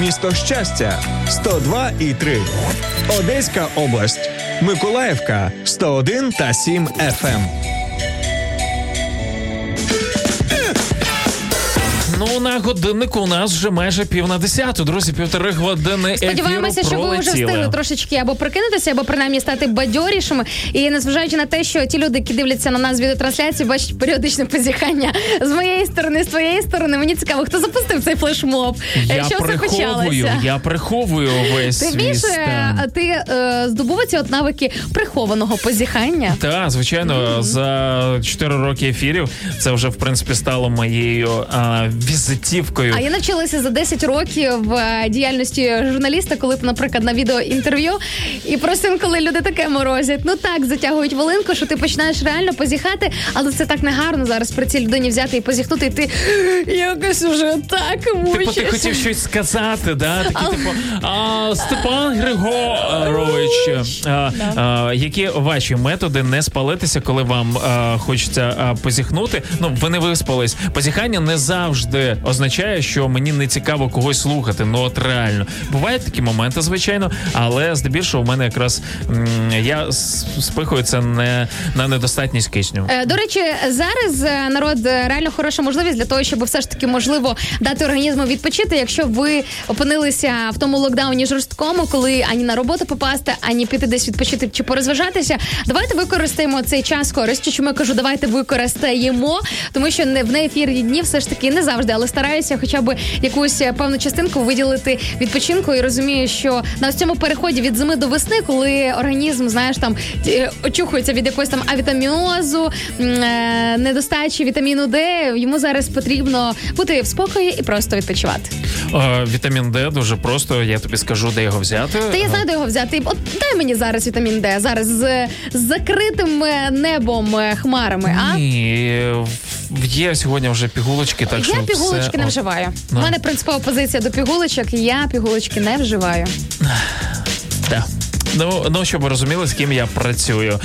місто Щастя, 102,3. Одеська область, Миколаївка, 101,7 FM. Ну, на годиннику у нас вже майже 9:30, друзі, 1,5 години ефіру пролетіли. Сподіваємося, що ви вже встигли трошечки або прокинутися, або принаймні стати бадьорішими. І незважаючи на те, що ті люди, які дивляться на нас відеотрансляції, бачать періодичне позіхання з моєї сторони, з твоєї сторони. Мені цікаво, хто запустив цей флешмоб? Я приховую весь свій стан. Ти більше, ти здобув ці от навики прихованого позіхання? Так, звичайно, за 4 роки ефірів це вже, в принципі, стало моєю візитівкою. А я навчилася за 10 років діяльності журналіста, коли, наприклад, на відеоінтерв'ю, і просто інколи люди таке морозять. Ну так, затягують волинку, що ти починаєш реально позіхати, але це так негарно зараз при цій людині взяти і позіхнути, і ти якось уже так мучишся. Типу, ти хотів щось сказати, да? Типу, Степан Григорович, які ваші методи не спалитися, коли вам хочеться позіхнути? Ну, ви не виспались. Позіхання не завжди означає, що мені не цікаво когось слухати. Ну, от реально. Бувають такі моменти, звичайно, але здебільшого в мене якраз я спихую це не на недостатність кисню. До речі, зараз народ реально хороша можливість для того, щоб все ж таки можливо дати організму відпочити, якщо ви опинилися в тому локдауні жорсткому, коли ані на роботу попасти, ані піти десь відпочити чи порозважатися. Давайте використаємо цей час користю. Чому я кажу, давайте використаємо, тому що в неефірні дні все ж таки не завжди, але стараюся хоча б якусь певну частинку виділити відпочинку і розумію, що на ось цьому переході від зими до весни, коли організм, знаєш, там очухується від якогось там авітамінозу, недостачі вітаміну Д, йому зараз потрібно бути в спокої і просто відпочивати. Вітамін Д дуже просто, я тобі скажу, де його взяти. Та я знаю, де його взяти. От дай мені зараз вітамін Д, зараз з закритим небом, хмарами, а? Ні, є сьогодні вже пігулочки, так що пігулочки не вживаю. У мене принципова позиція до пігулочок, я пігулочки не вживаю. Так. Ну, щоб ви розуміли, з ким я працюю.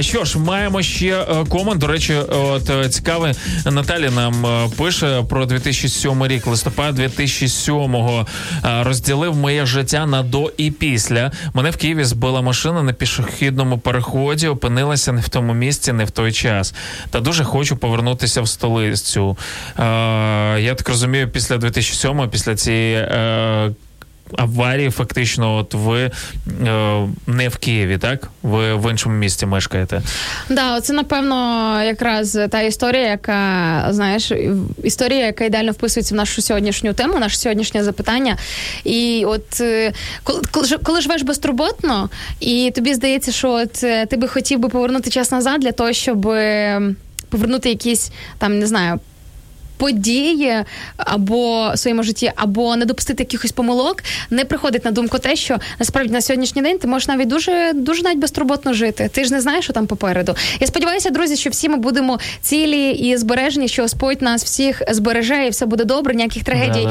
Що ж, маємо ще комент. До речі, от цікаве, Наталі нам пише про 2007 рік. Листопад 2007-го розділив моє життя на до і після. Мене в Києві збила машина на пішохідному переході, опинилася не в тому місці, не в той час. Та дуже хочу повернутися в столицю. Я так розумію, після 2007-го, після цієї аварії, фактично, от ви не в Києві, так? Ви в іншому місті мешкаєте. Да, це, напевно, якраз та історія, яка, знаєш, історія, яка ідеально вписується в нашу сьогоднішню тему, наше сьогоднішнє запитання. І от коли живеш безтурботно, і тобі здається, що от ти би хотів би повернути час назад для того, щоб повернути якісь, там, не знаю, події або в своєму житті, або не допустити якихось помилок, не приходить на думку те, що насправді на сьогоднішній день ти можеш навіть дуже, дуже навіть безтурботно жити. Ти ж не знаєш, що там попереду. Я сподіваюся, друзі, що всі ми будемо цілі і збережені, що Господь нас всіх збереже і все буде добре, ніяких трагедій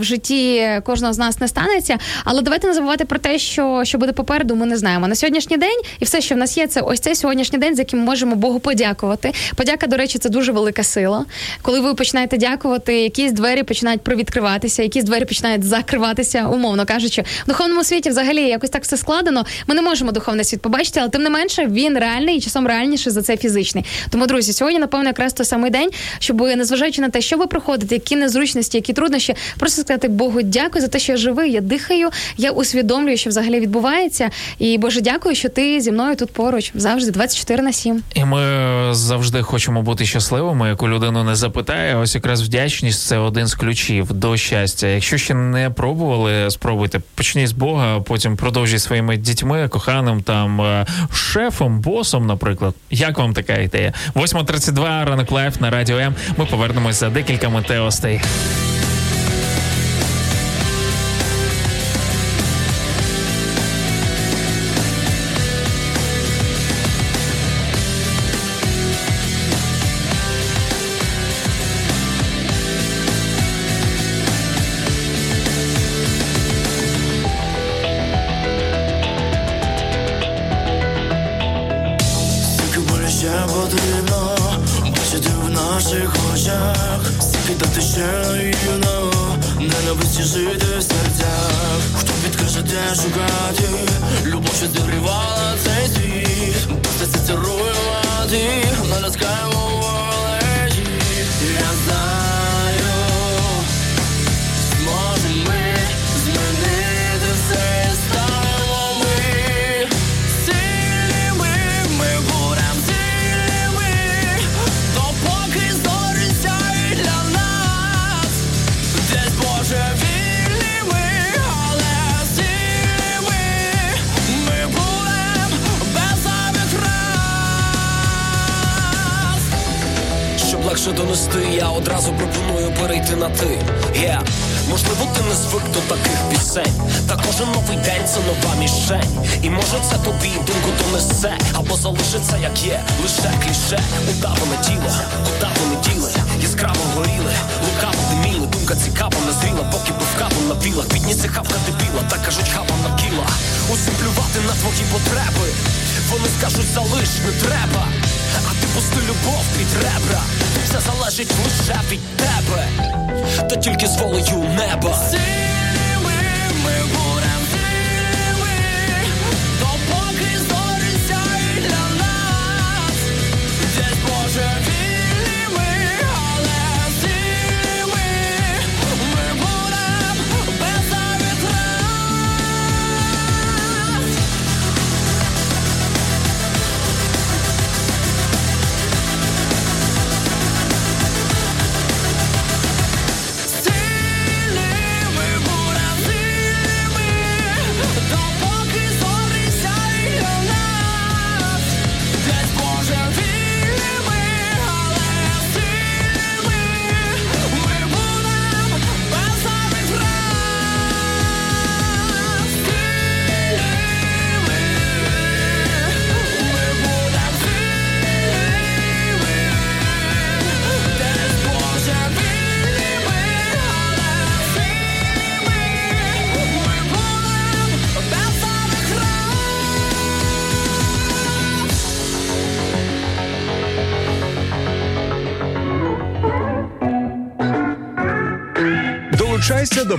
в житті кожного з нас не станеться. Але давайте не забувати про те, що буде попереду, ми не знаємо. На сьогоднішній день і все, що в нас є, це ось цей сьогоднішній день, за яким ми можемо Богу подякувати. Подяка, до речі, це дуже велика сила. Коли ви починаєте починаєте дякувати, якісь двері починають привідкриватися, якісь двері починають закриватися, умовно кажучи. В духовному світі взагалі якось так все складено. Ми не можемо духовний світ побачити, але тим не менше він реальний і часом реальніший за цей фізичний. Тому, друзі, сьогодні, напевно, якраз той самий день, щоб, незважаючи на те, що ви проходите, які незручності, які труднощі, просто сказати Богу дякую за те, що я живий, я дихаю, я усвідомлюю, що взагалі відбувається. І, Боже, дякую, що ти зі мною тут поруч, завжди, 24/7. І ми завжди хочемо бути щасливими, яку людину не запитає. Ось якраз вдячність – це один з ключів до щастя. Якщо ще не пробували, спробуйте. Почніть з Бога, потім продовжіть своїми дітьми, коханим, там, шефом, босом, наприклад. Як вам така ідея? 8:32, Ранок Лайф на Радіо М. Ми повернемось за декілька метеостей. Долучайся до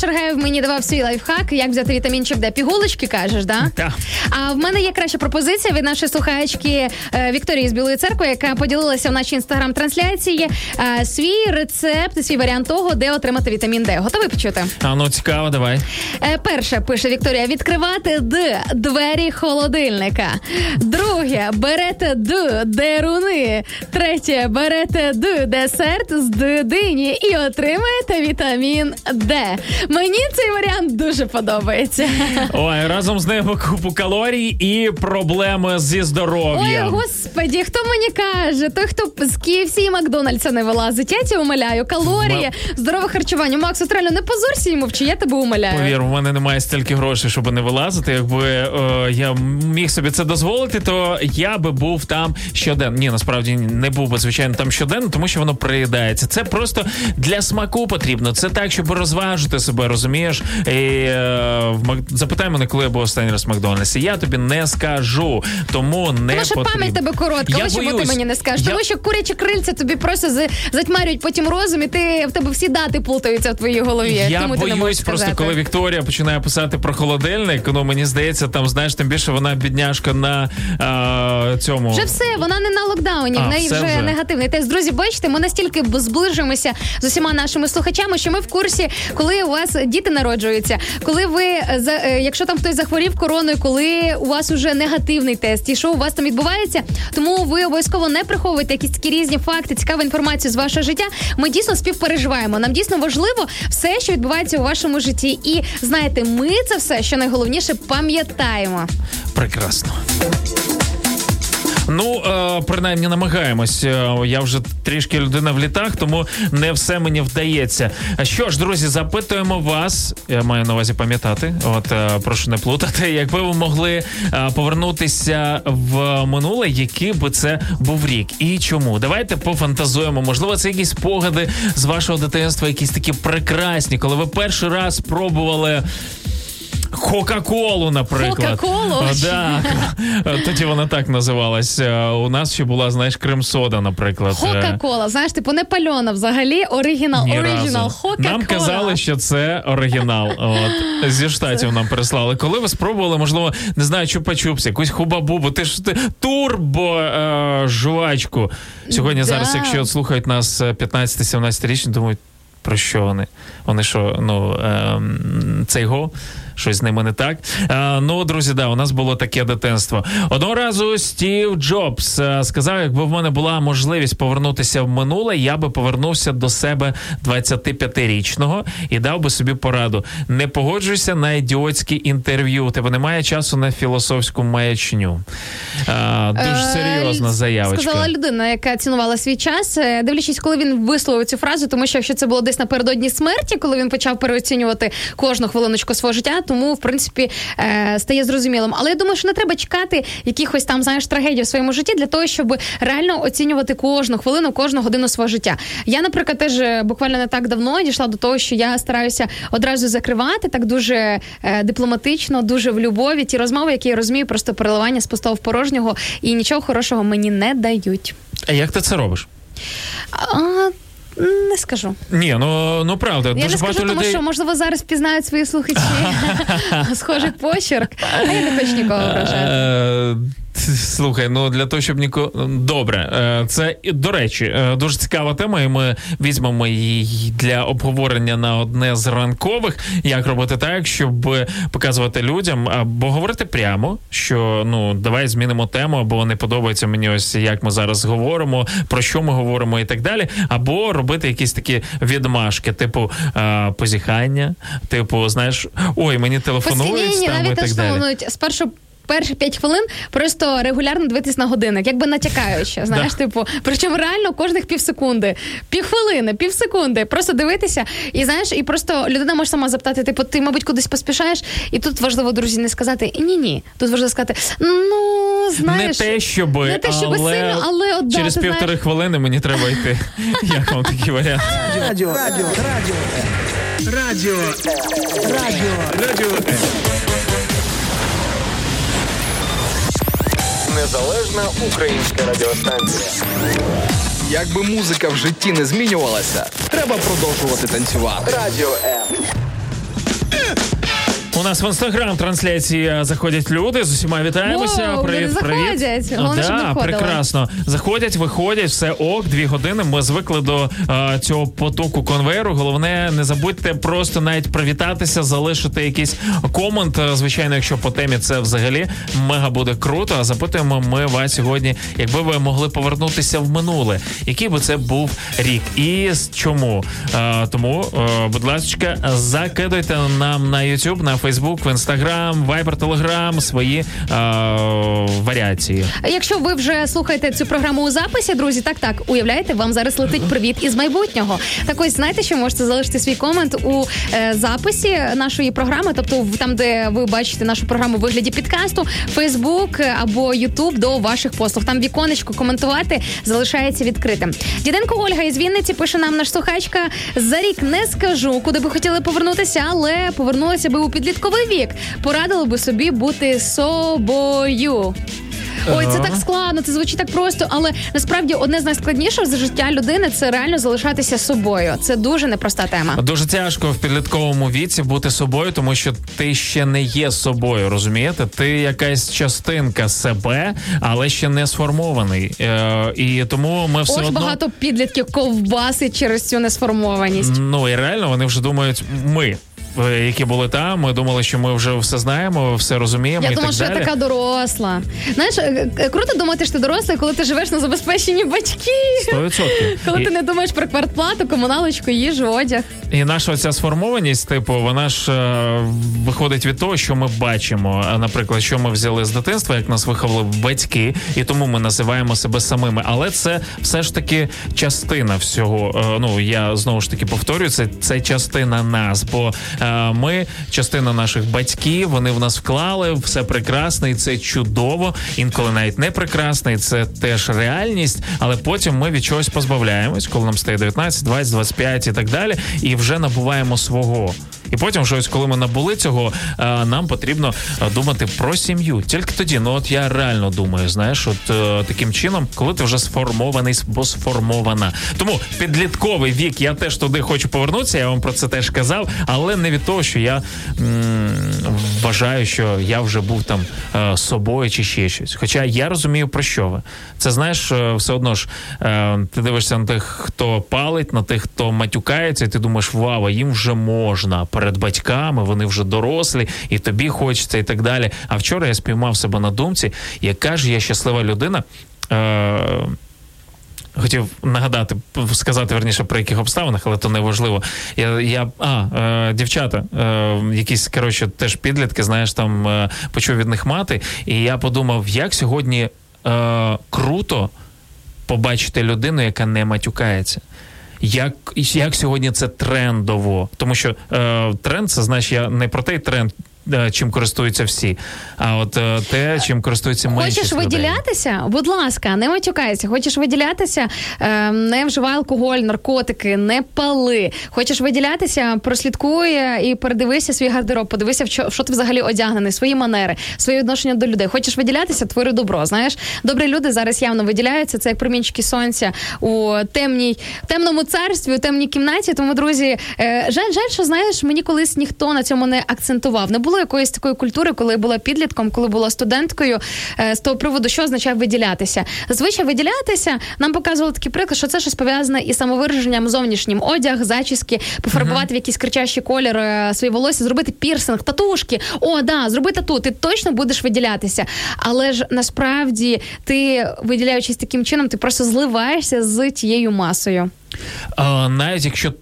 Шаргаєв мені давав свій лайфхак, як взяти вітамінчик, де пігулочки, кажеш, да? Так. А в мене є краща пропозиція від нашої слухачки Вікторії з Білої Церкви, яка поділилася в нашій інстаграм-трансляції свій рецепт, свій варіант того, де отримати вітамін Д. Готові почути? А ну, цікаво, давай. Перше, пише Вікторія, відкривати двері холодильника. Друге, берете деруни. Третє, берете десерт з дині і отримаєте вітамін Д. Але мені цей варіант дуже подобається. Ой, разом з нею купу калорій і проблеми зі здоров'ям. Ой, господі, хто мені каже? Той, хто з KFC і Макдональдса не вилазить. Я тебе умоляю. Калорії, здорове харчування. Макс, реально, не позорся і мовчи, я тебе умоляю. Повір, в мене немає стільки грошей, щоб не вилазити. Якби я міг собі це дозволити, то я би був там щоденно. Ні, насправді не був би, звичайно, там щоденно, тому що воно приїдається. Це просто для смаку потрібно. Це так, щоб розважити себе, розумієш? І, запитай мене, коли я був останній раз в Макдональдсі. Я тобі не скажу, тому не потрібно. Тому що пам'ять тебе коротка, ось чому ти мені не скажеш. Тому що курячі крильця тобі просто затьмарюють потім розум, і в тебе всі дати плутаються в твоїй голові. Я боюсь просто, коли Вікторія починає писати про холодильник, ну, мені здається, там, знаєш, тим більше вона бідняшка на цьому. Вже все, вона не на локдауні, в неї вже негативний тест. Друзі, бачите, ми настільки зближуємося з усіма нашими слухачами, що ми в курсі, коли у вас діти народжуються, коли ви, якщо там хтось захворів короною, коли у вас уже негативний тест, і що у вас там відбувається, тому ви обов'язково не приховуйте якісь такі різні факти, цікаву інформацію з вашого життя. Ми дійсно співпереживаємо. Нам дійсно важливо все, що відбувається у вашому житті. І, знаєте, ми це все, що найголовніше, пам'ятаємо. Прекрасно. Ну, принаймні, намагаємось. Я вже трішки людина в літах, тому не все мені вдається. Що ж, друзі, запитуємо вас, я маю на увазі пам'ятати, от, прошу не плутати, якби ви могли повернутися в минуле, який би це був рік і чому? Давайте пофантазуємо. Можливо, це якісь спогади з вашого дитинства, якісь такі прекрасні, коли ви перший раз пробували... Кока-колу, наприклад. Кока-колу? Да. Тоді вона так називалась. У нас ще була, знаєш, крем-сода, наприклад. Хока-кола. Знаєш, типу не пальона взагалі. Оригінал. Хока-кола. Нам казали, що це оригінал. От. Зі Штатів нам прислали. Коли ви спробували, можливо, не знаю, чупа-чупс, якусь хуба-бубу, ти ж турбо-жувачку. Сьогодні, да. Зараз, якщо слухають нас 15-17-річні, думають, про що вони? Вони що, ну, це його? Щось з ними не так. Ну, друзі, да, у нас було таке дитинство. Одного разу Стів Джобс сказав, якби в мене була можливість повернутися в минуле, я би повернувся до себе 25-річного і дав би собі пораду. Не погоджуйся на ідіотські інтерв'ю. Тебе немає часу на філософську маячню. Дуже серйозна заявочка. Сказала людина, яка цінувала свій час, дивлячись, коли він висловив цю фразу, тому що якщо це було десь напередодні смерті, коли він почав переоцінювати кожну хвилиночку свого життя, тому, в принципі, стає зрозумілим. Але я думаю, що не треба чекати якихось там, знаєш, трагедій в своєму житті для того, щоб реально оцінювати кожну хвилину, кожну годину свого життя. Я, наприклад, теж буквально не так давно дійшла до того, що я стараюся одразу закривати так дуже дипломатично, дуже в любові ті розмови, які я розумію, просто переливання з пустого в порожнього, і нічого хорошого мені не дають. А як ти це робиш? Не скажу. Ні, ну правда. Я не скажу, тому що, можливо, зараз пізнають свої слухачі схожий почерк, а я не хочу нікого вражати. Слухай, ну для того, щоб нікого... Добре, це, до речі, дуже цікава тема, і ми візьмемо її для обговорення на одне з ранкових, як робити так, щоб показувати людям, або говорити прямо, що, ну, давай змінимо тему, або не подобається мені ось, як ми зараз говоримо, про що ми говоримо і так далі, або робити якісь такі відмашки, типу позіхання, типу, знаєш, ой, мені телефонують, постійні, там, і так далі. Спершу перші 5 хвилин просто регулярно дивитись на годинник, якби натякаючи, знаєш, типу, причому реально кожних півсекунди, півхвилини, півсекунди, просто дивитися, і знаєш, і просто людина може сама запитати, типу, ти, мабуть, кудись поспішаєш, і тут важливо, друзі, не сказати, ні-ні, тут важливо сказати, ну, знаєш, не те, щоби сильно, але от, да, через 1,5 хвилини мені треба йти. Як вам такий варіант? Радіо. Незалежна українська радіостанція. Якби музика в житті не змінювалася, треба продовжувати танцювати. Радіо М. У нас в Інстаграм-трансляції заходять люди, з усіма вітаємося. Воу, привіт, привіт. Заходять. Головне, щоб доходили. Прекрасно. Заходять, виходять, все ок, 2 години. Ми звикли до цього потоку конвейеру. Головне, не забудьте просто навіть привітатися, залишити якийсь комент. Звичайно, якщо по темі, це взагалі мега буде круто. А запитуємо ми вас сьогодні, якби ви могли повернутися в минуле, який би це був рік і чому. Тому, будь ласка, закидайте нам на YouTube, на Facebook, в Instagram, Viber, Telegram свої варіації. Якщо ви вже слухаєте цю програму у записі, друзі, так, уявляєте, вам зараз летить привіт із майбутнього. Так ось, знаєте, що можете залишити свій комент у записі нашої програми, тобто там, де ви бачите нашу програму у вигляді підкасту, Facebook або YouTube до ваших послуг. Там віконечко коментувати залишається відкритим. Діденко Ольга із Вінниці пише нам, наш слухачка: за рік не скажу, куди би хотіли повернутися, але повернулася би у підлітковий вік. Порадила би собі бути собою. Ой, це так складно, це звучить так просто, але насправді одне з найскладніших за життя людини – це реально залишатися собою. Це дуже непроста тема. Дуже тяжко в підлітковому віці бути собою, тому що ти ще не є собою, розумієте? Ти якась частинка себе, але ще не сформований. І тому ми все одно... Ось багато підлітків ковбасить через цю несформованість. Ну і реально вони вже думають «ми». Які були там, ми думали, що ми вже все знаємо, все розуміємо. Я думала, що я така доросла. Знаєш, круто думати, що ти доросла, коли ти живеш на забезпеченні батьків. 100%. Коли ти не думаєш про квартплату, комуналочку, їжу, одяг. І наша оця сформованість, типу, вона ж виходить від того, що ми бачимо. Наприклад, що ми взяли з дитинства, як нас виховали батьки, і тому ми називаємо себе самими. Але це все ж таки частина всього. Ну, я знову ж таки повторюю, це частина нас, бо ми, частина наших батьків, вони в нас вклали, все прекрасно, і це чудово, інколи навіть не прекрасно, і це теж реальність, але потім ми від чогось позбавляємось, коли нам стає 19, 20, 25 і так далі, і вже набуваємо свого. І потім щось, коли ми набули цього, нам потрібно думати про сім'ю. Тільки тоді, ну от я реально думаю, знаєш, от таким чином, коли ти вже сформований, бо сформована. Тому підлітковий вік, я теж туди хочу повернутися, я вам про це теж казав, але не від того, що я вважаю, що я вже був там собою чи ще щось. Хоча я розумію, про що ви. Це, знаєш, все одно ж ти дивишся на тих, хто палить, на тих, хто матюкається, і ти думаєш, вау, їм вже можна. Перед батьками, вони вже дорослі, і тобі хочеться, і так далі. А вчора я спіймав себе на думці, яка ж я щаслива людина. Хотів нагадати, сказати, верніше, про яких обставинах, але то не важливо. Дівчата, якісь, коротше, теж підлітки, знаєш, там, почув від них мати, і я подумав, як сьогодні круто побачити людину, яка не матюкається. Як сьогодні це трендово? Тому що тренд, це, знаєш, я не про той тренд, чим користуються всі, а от те, чим користуються меншість. Хочеш виділятися? Будь ласка, не матюкайся. Хочеш виділятися? Не вживай алкоголь, наркотики, не пали. Хочеш виділятися? Прослідкуй і передивися свій гардероб, подивися, в що ти взагалі одягнений, свої манери, своє відношення до людей. Хочеш виділятися? Твори добро, знаєш? Добрі люди зараз явно виділяються, це як промінчики сонця у темному царстві, у темній кімнаті. Тому, друзі, жаль, що, знаєш, мені колись ніхто на цьому не акцентував. Не було якоїсь такої культури, коли я була підлітком, коли була студенткою, з того приводу, що означає виділятися. Зазвичай виділятися нам показували такий приклад, що це щось пов'язане із самовираженням зовнішнім. Одяг, зачіски, пофарбувати в якийсь кричащий колір свої волосся, зробити пірсинг, татушки. Зроби тату, ти точно будеш виділятися. Але ж насправді ти, виділяючись таким чином, ти просто зливаєшся з тією масою. Навіть якщо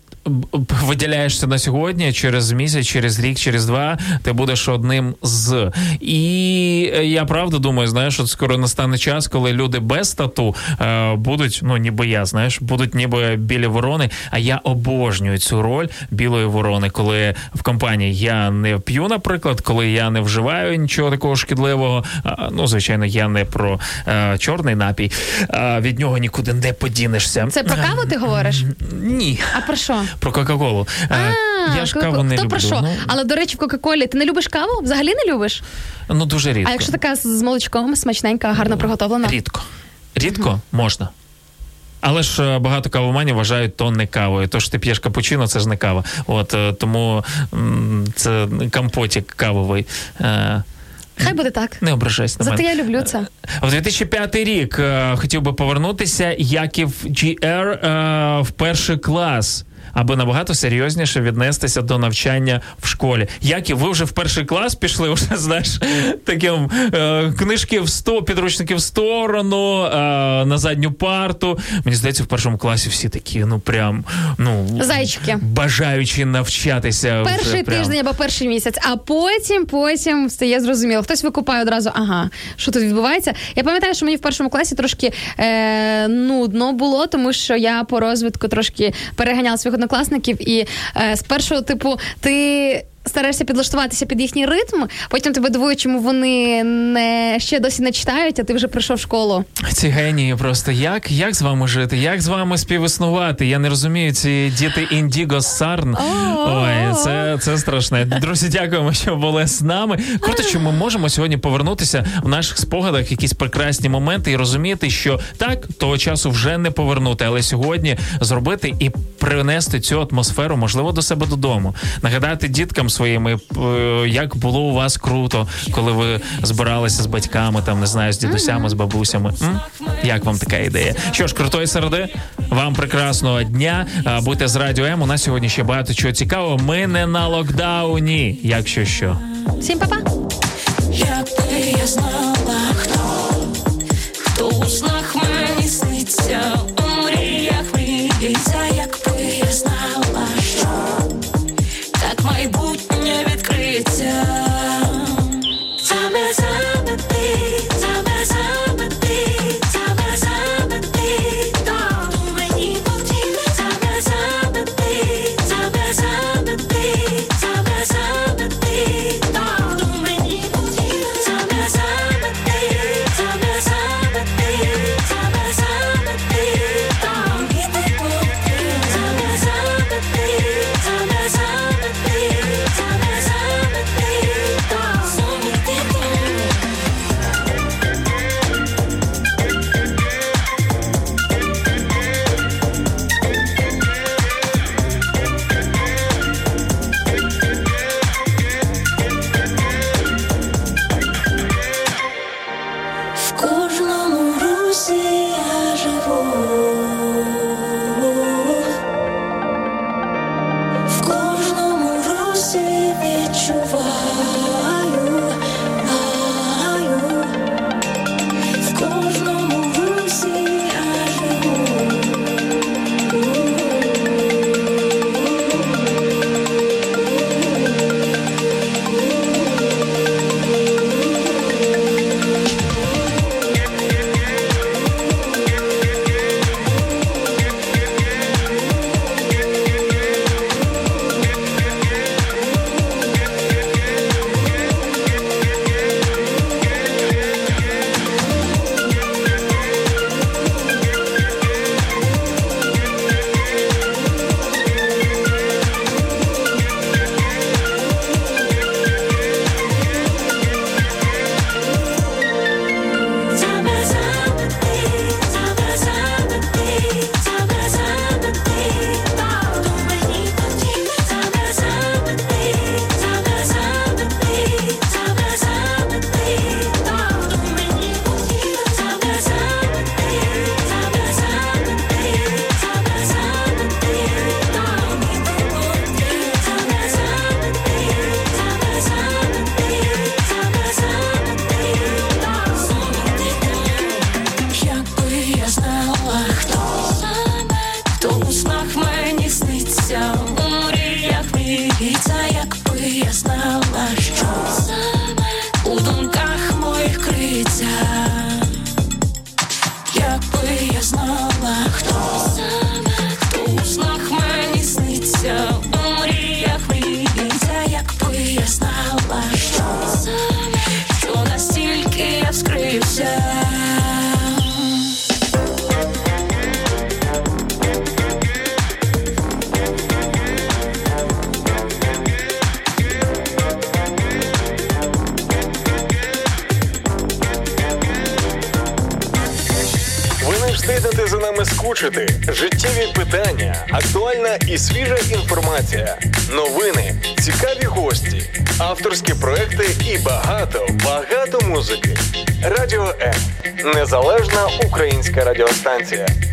виділяєшся на сьогодні, через місяць, через рік, через два, ти будеш одним з. І я правда думаю, знаєш, от скоро настане час, коли люди без тату будуть, ну ніби я, знаєш, будуть ніби білі ворони, а я обожнюю цю роль білої ворони, коли в компанії я не п'ю, наприклад, коли я не вживаю нічого такого шкідливого, звичайно, я не про чорний напій, від нього нікуди не подінешся. Це про каву ти говориш? Ні. А про що? Про Coca-Colу. Я ж каву не люблю. Про що? Але, до речі, в Coca-Colі ти не любиш каву? Взагалі не любиш? Ну, дуже рідко. А якщо така з молочком, смачненька, гарно приготовлена? Рідко. Можна. Але ж багато кавоманів вважають то не кавою. Тож ти п'єш капучино, це ж не кава. От, тому це компотик кавовий. Хай буде так. Не ображайся на мене. Зате я люблю це. В 2005 рік хотів би повернутися Яків Джі.Р. в перший клас, аби набагато серйозніше віднестися до навчання в школі. Яків, ви вже в перший клас пішли, вже, знаєш, таким книжки в сто, підручники в сторону, на задню парту. Мені здається, в першому класі всі такі, ну, прям, ну... Зайчики. Бажаючи навчатися. Перший тиждень або перший місяць, а потім стає зрозуміло. Хтось викупає одразу, ага, що тут відбувається. Я пам'ятаю, що мені в першому класі трошки нудно було, тому що я по розвитку трошки переганяла своїх однокласників, і спершу, типу, ти стараєшся підлаштуватися під їхній ритм, потім тебе дивують, чому вони ще досі не читають, а ти вже прийшов в школу. Ці генії просто. Як з вами жити? Як з вами співіснувати? Я не розумію, ці діти індіго сарн. Ой, це страшне. Друзі, дякуємо, що були з нами. Круто, що ми можемо сьогодні повернутися в наших спогадах, якісь прекрасні моменти і розуміти, що так, того часу вже не повернути, але сьогодні зробити і принести цю атмосферу, можливо, до себе додому. Нагадати діткам своїми, як було у вас круто, коли ви збиралися з батьками, там, не знаю, з дідусями, з бабусями. Як вам така ідея? Що ж, крутої середи, вам прекрасного дня, будьте з Радіо М, у нас сьогодні ще багато чого цікавого, ми не на локдауні, якщо що. Всім па-па! Якби я знала, хто у снах мені сниться, у мріях мріється, якби я знала, що так майбутнє відкриття. Саме себе ти, саме себе ти, саме себе ти, то мені потрібно. Саме себе ти, саме себе ти, саме себе ти, то мені потрібно. Саме себе ти, саме себе ти, саме себе ти, то мені потрібно. Саме себе ти, саме себе. встигнете за нами скучити, життєві питання, актуальна і свіжа інформація, новини, цікаві гості, авторські проекти і багато музики. Радіо М. Незалежна українська радіостанція.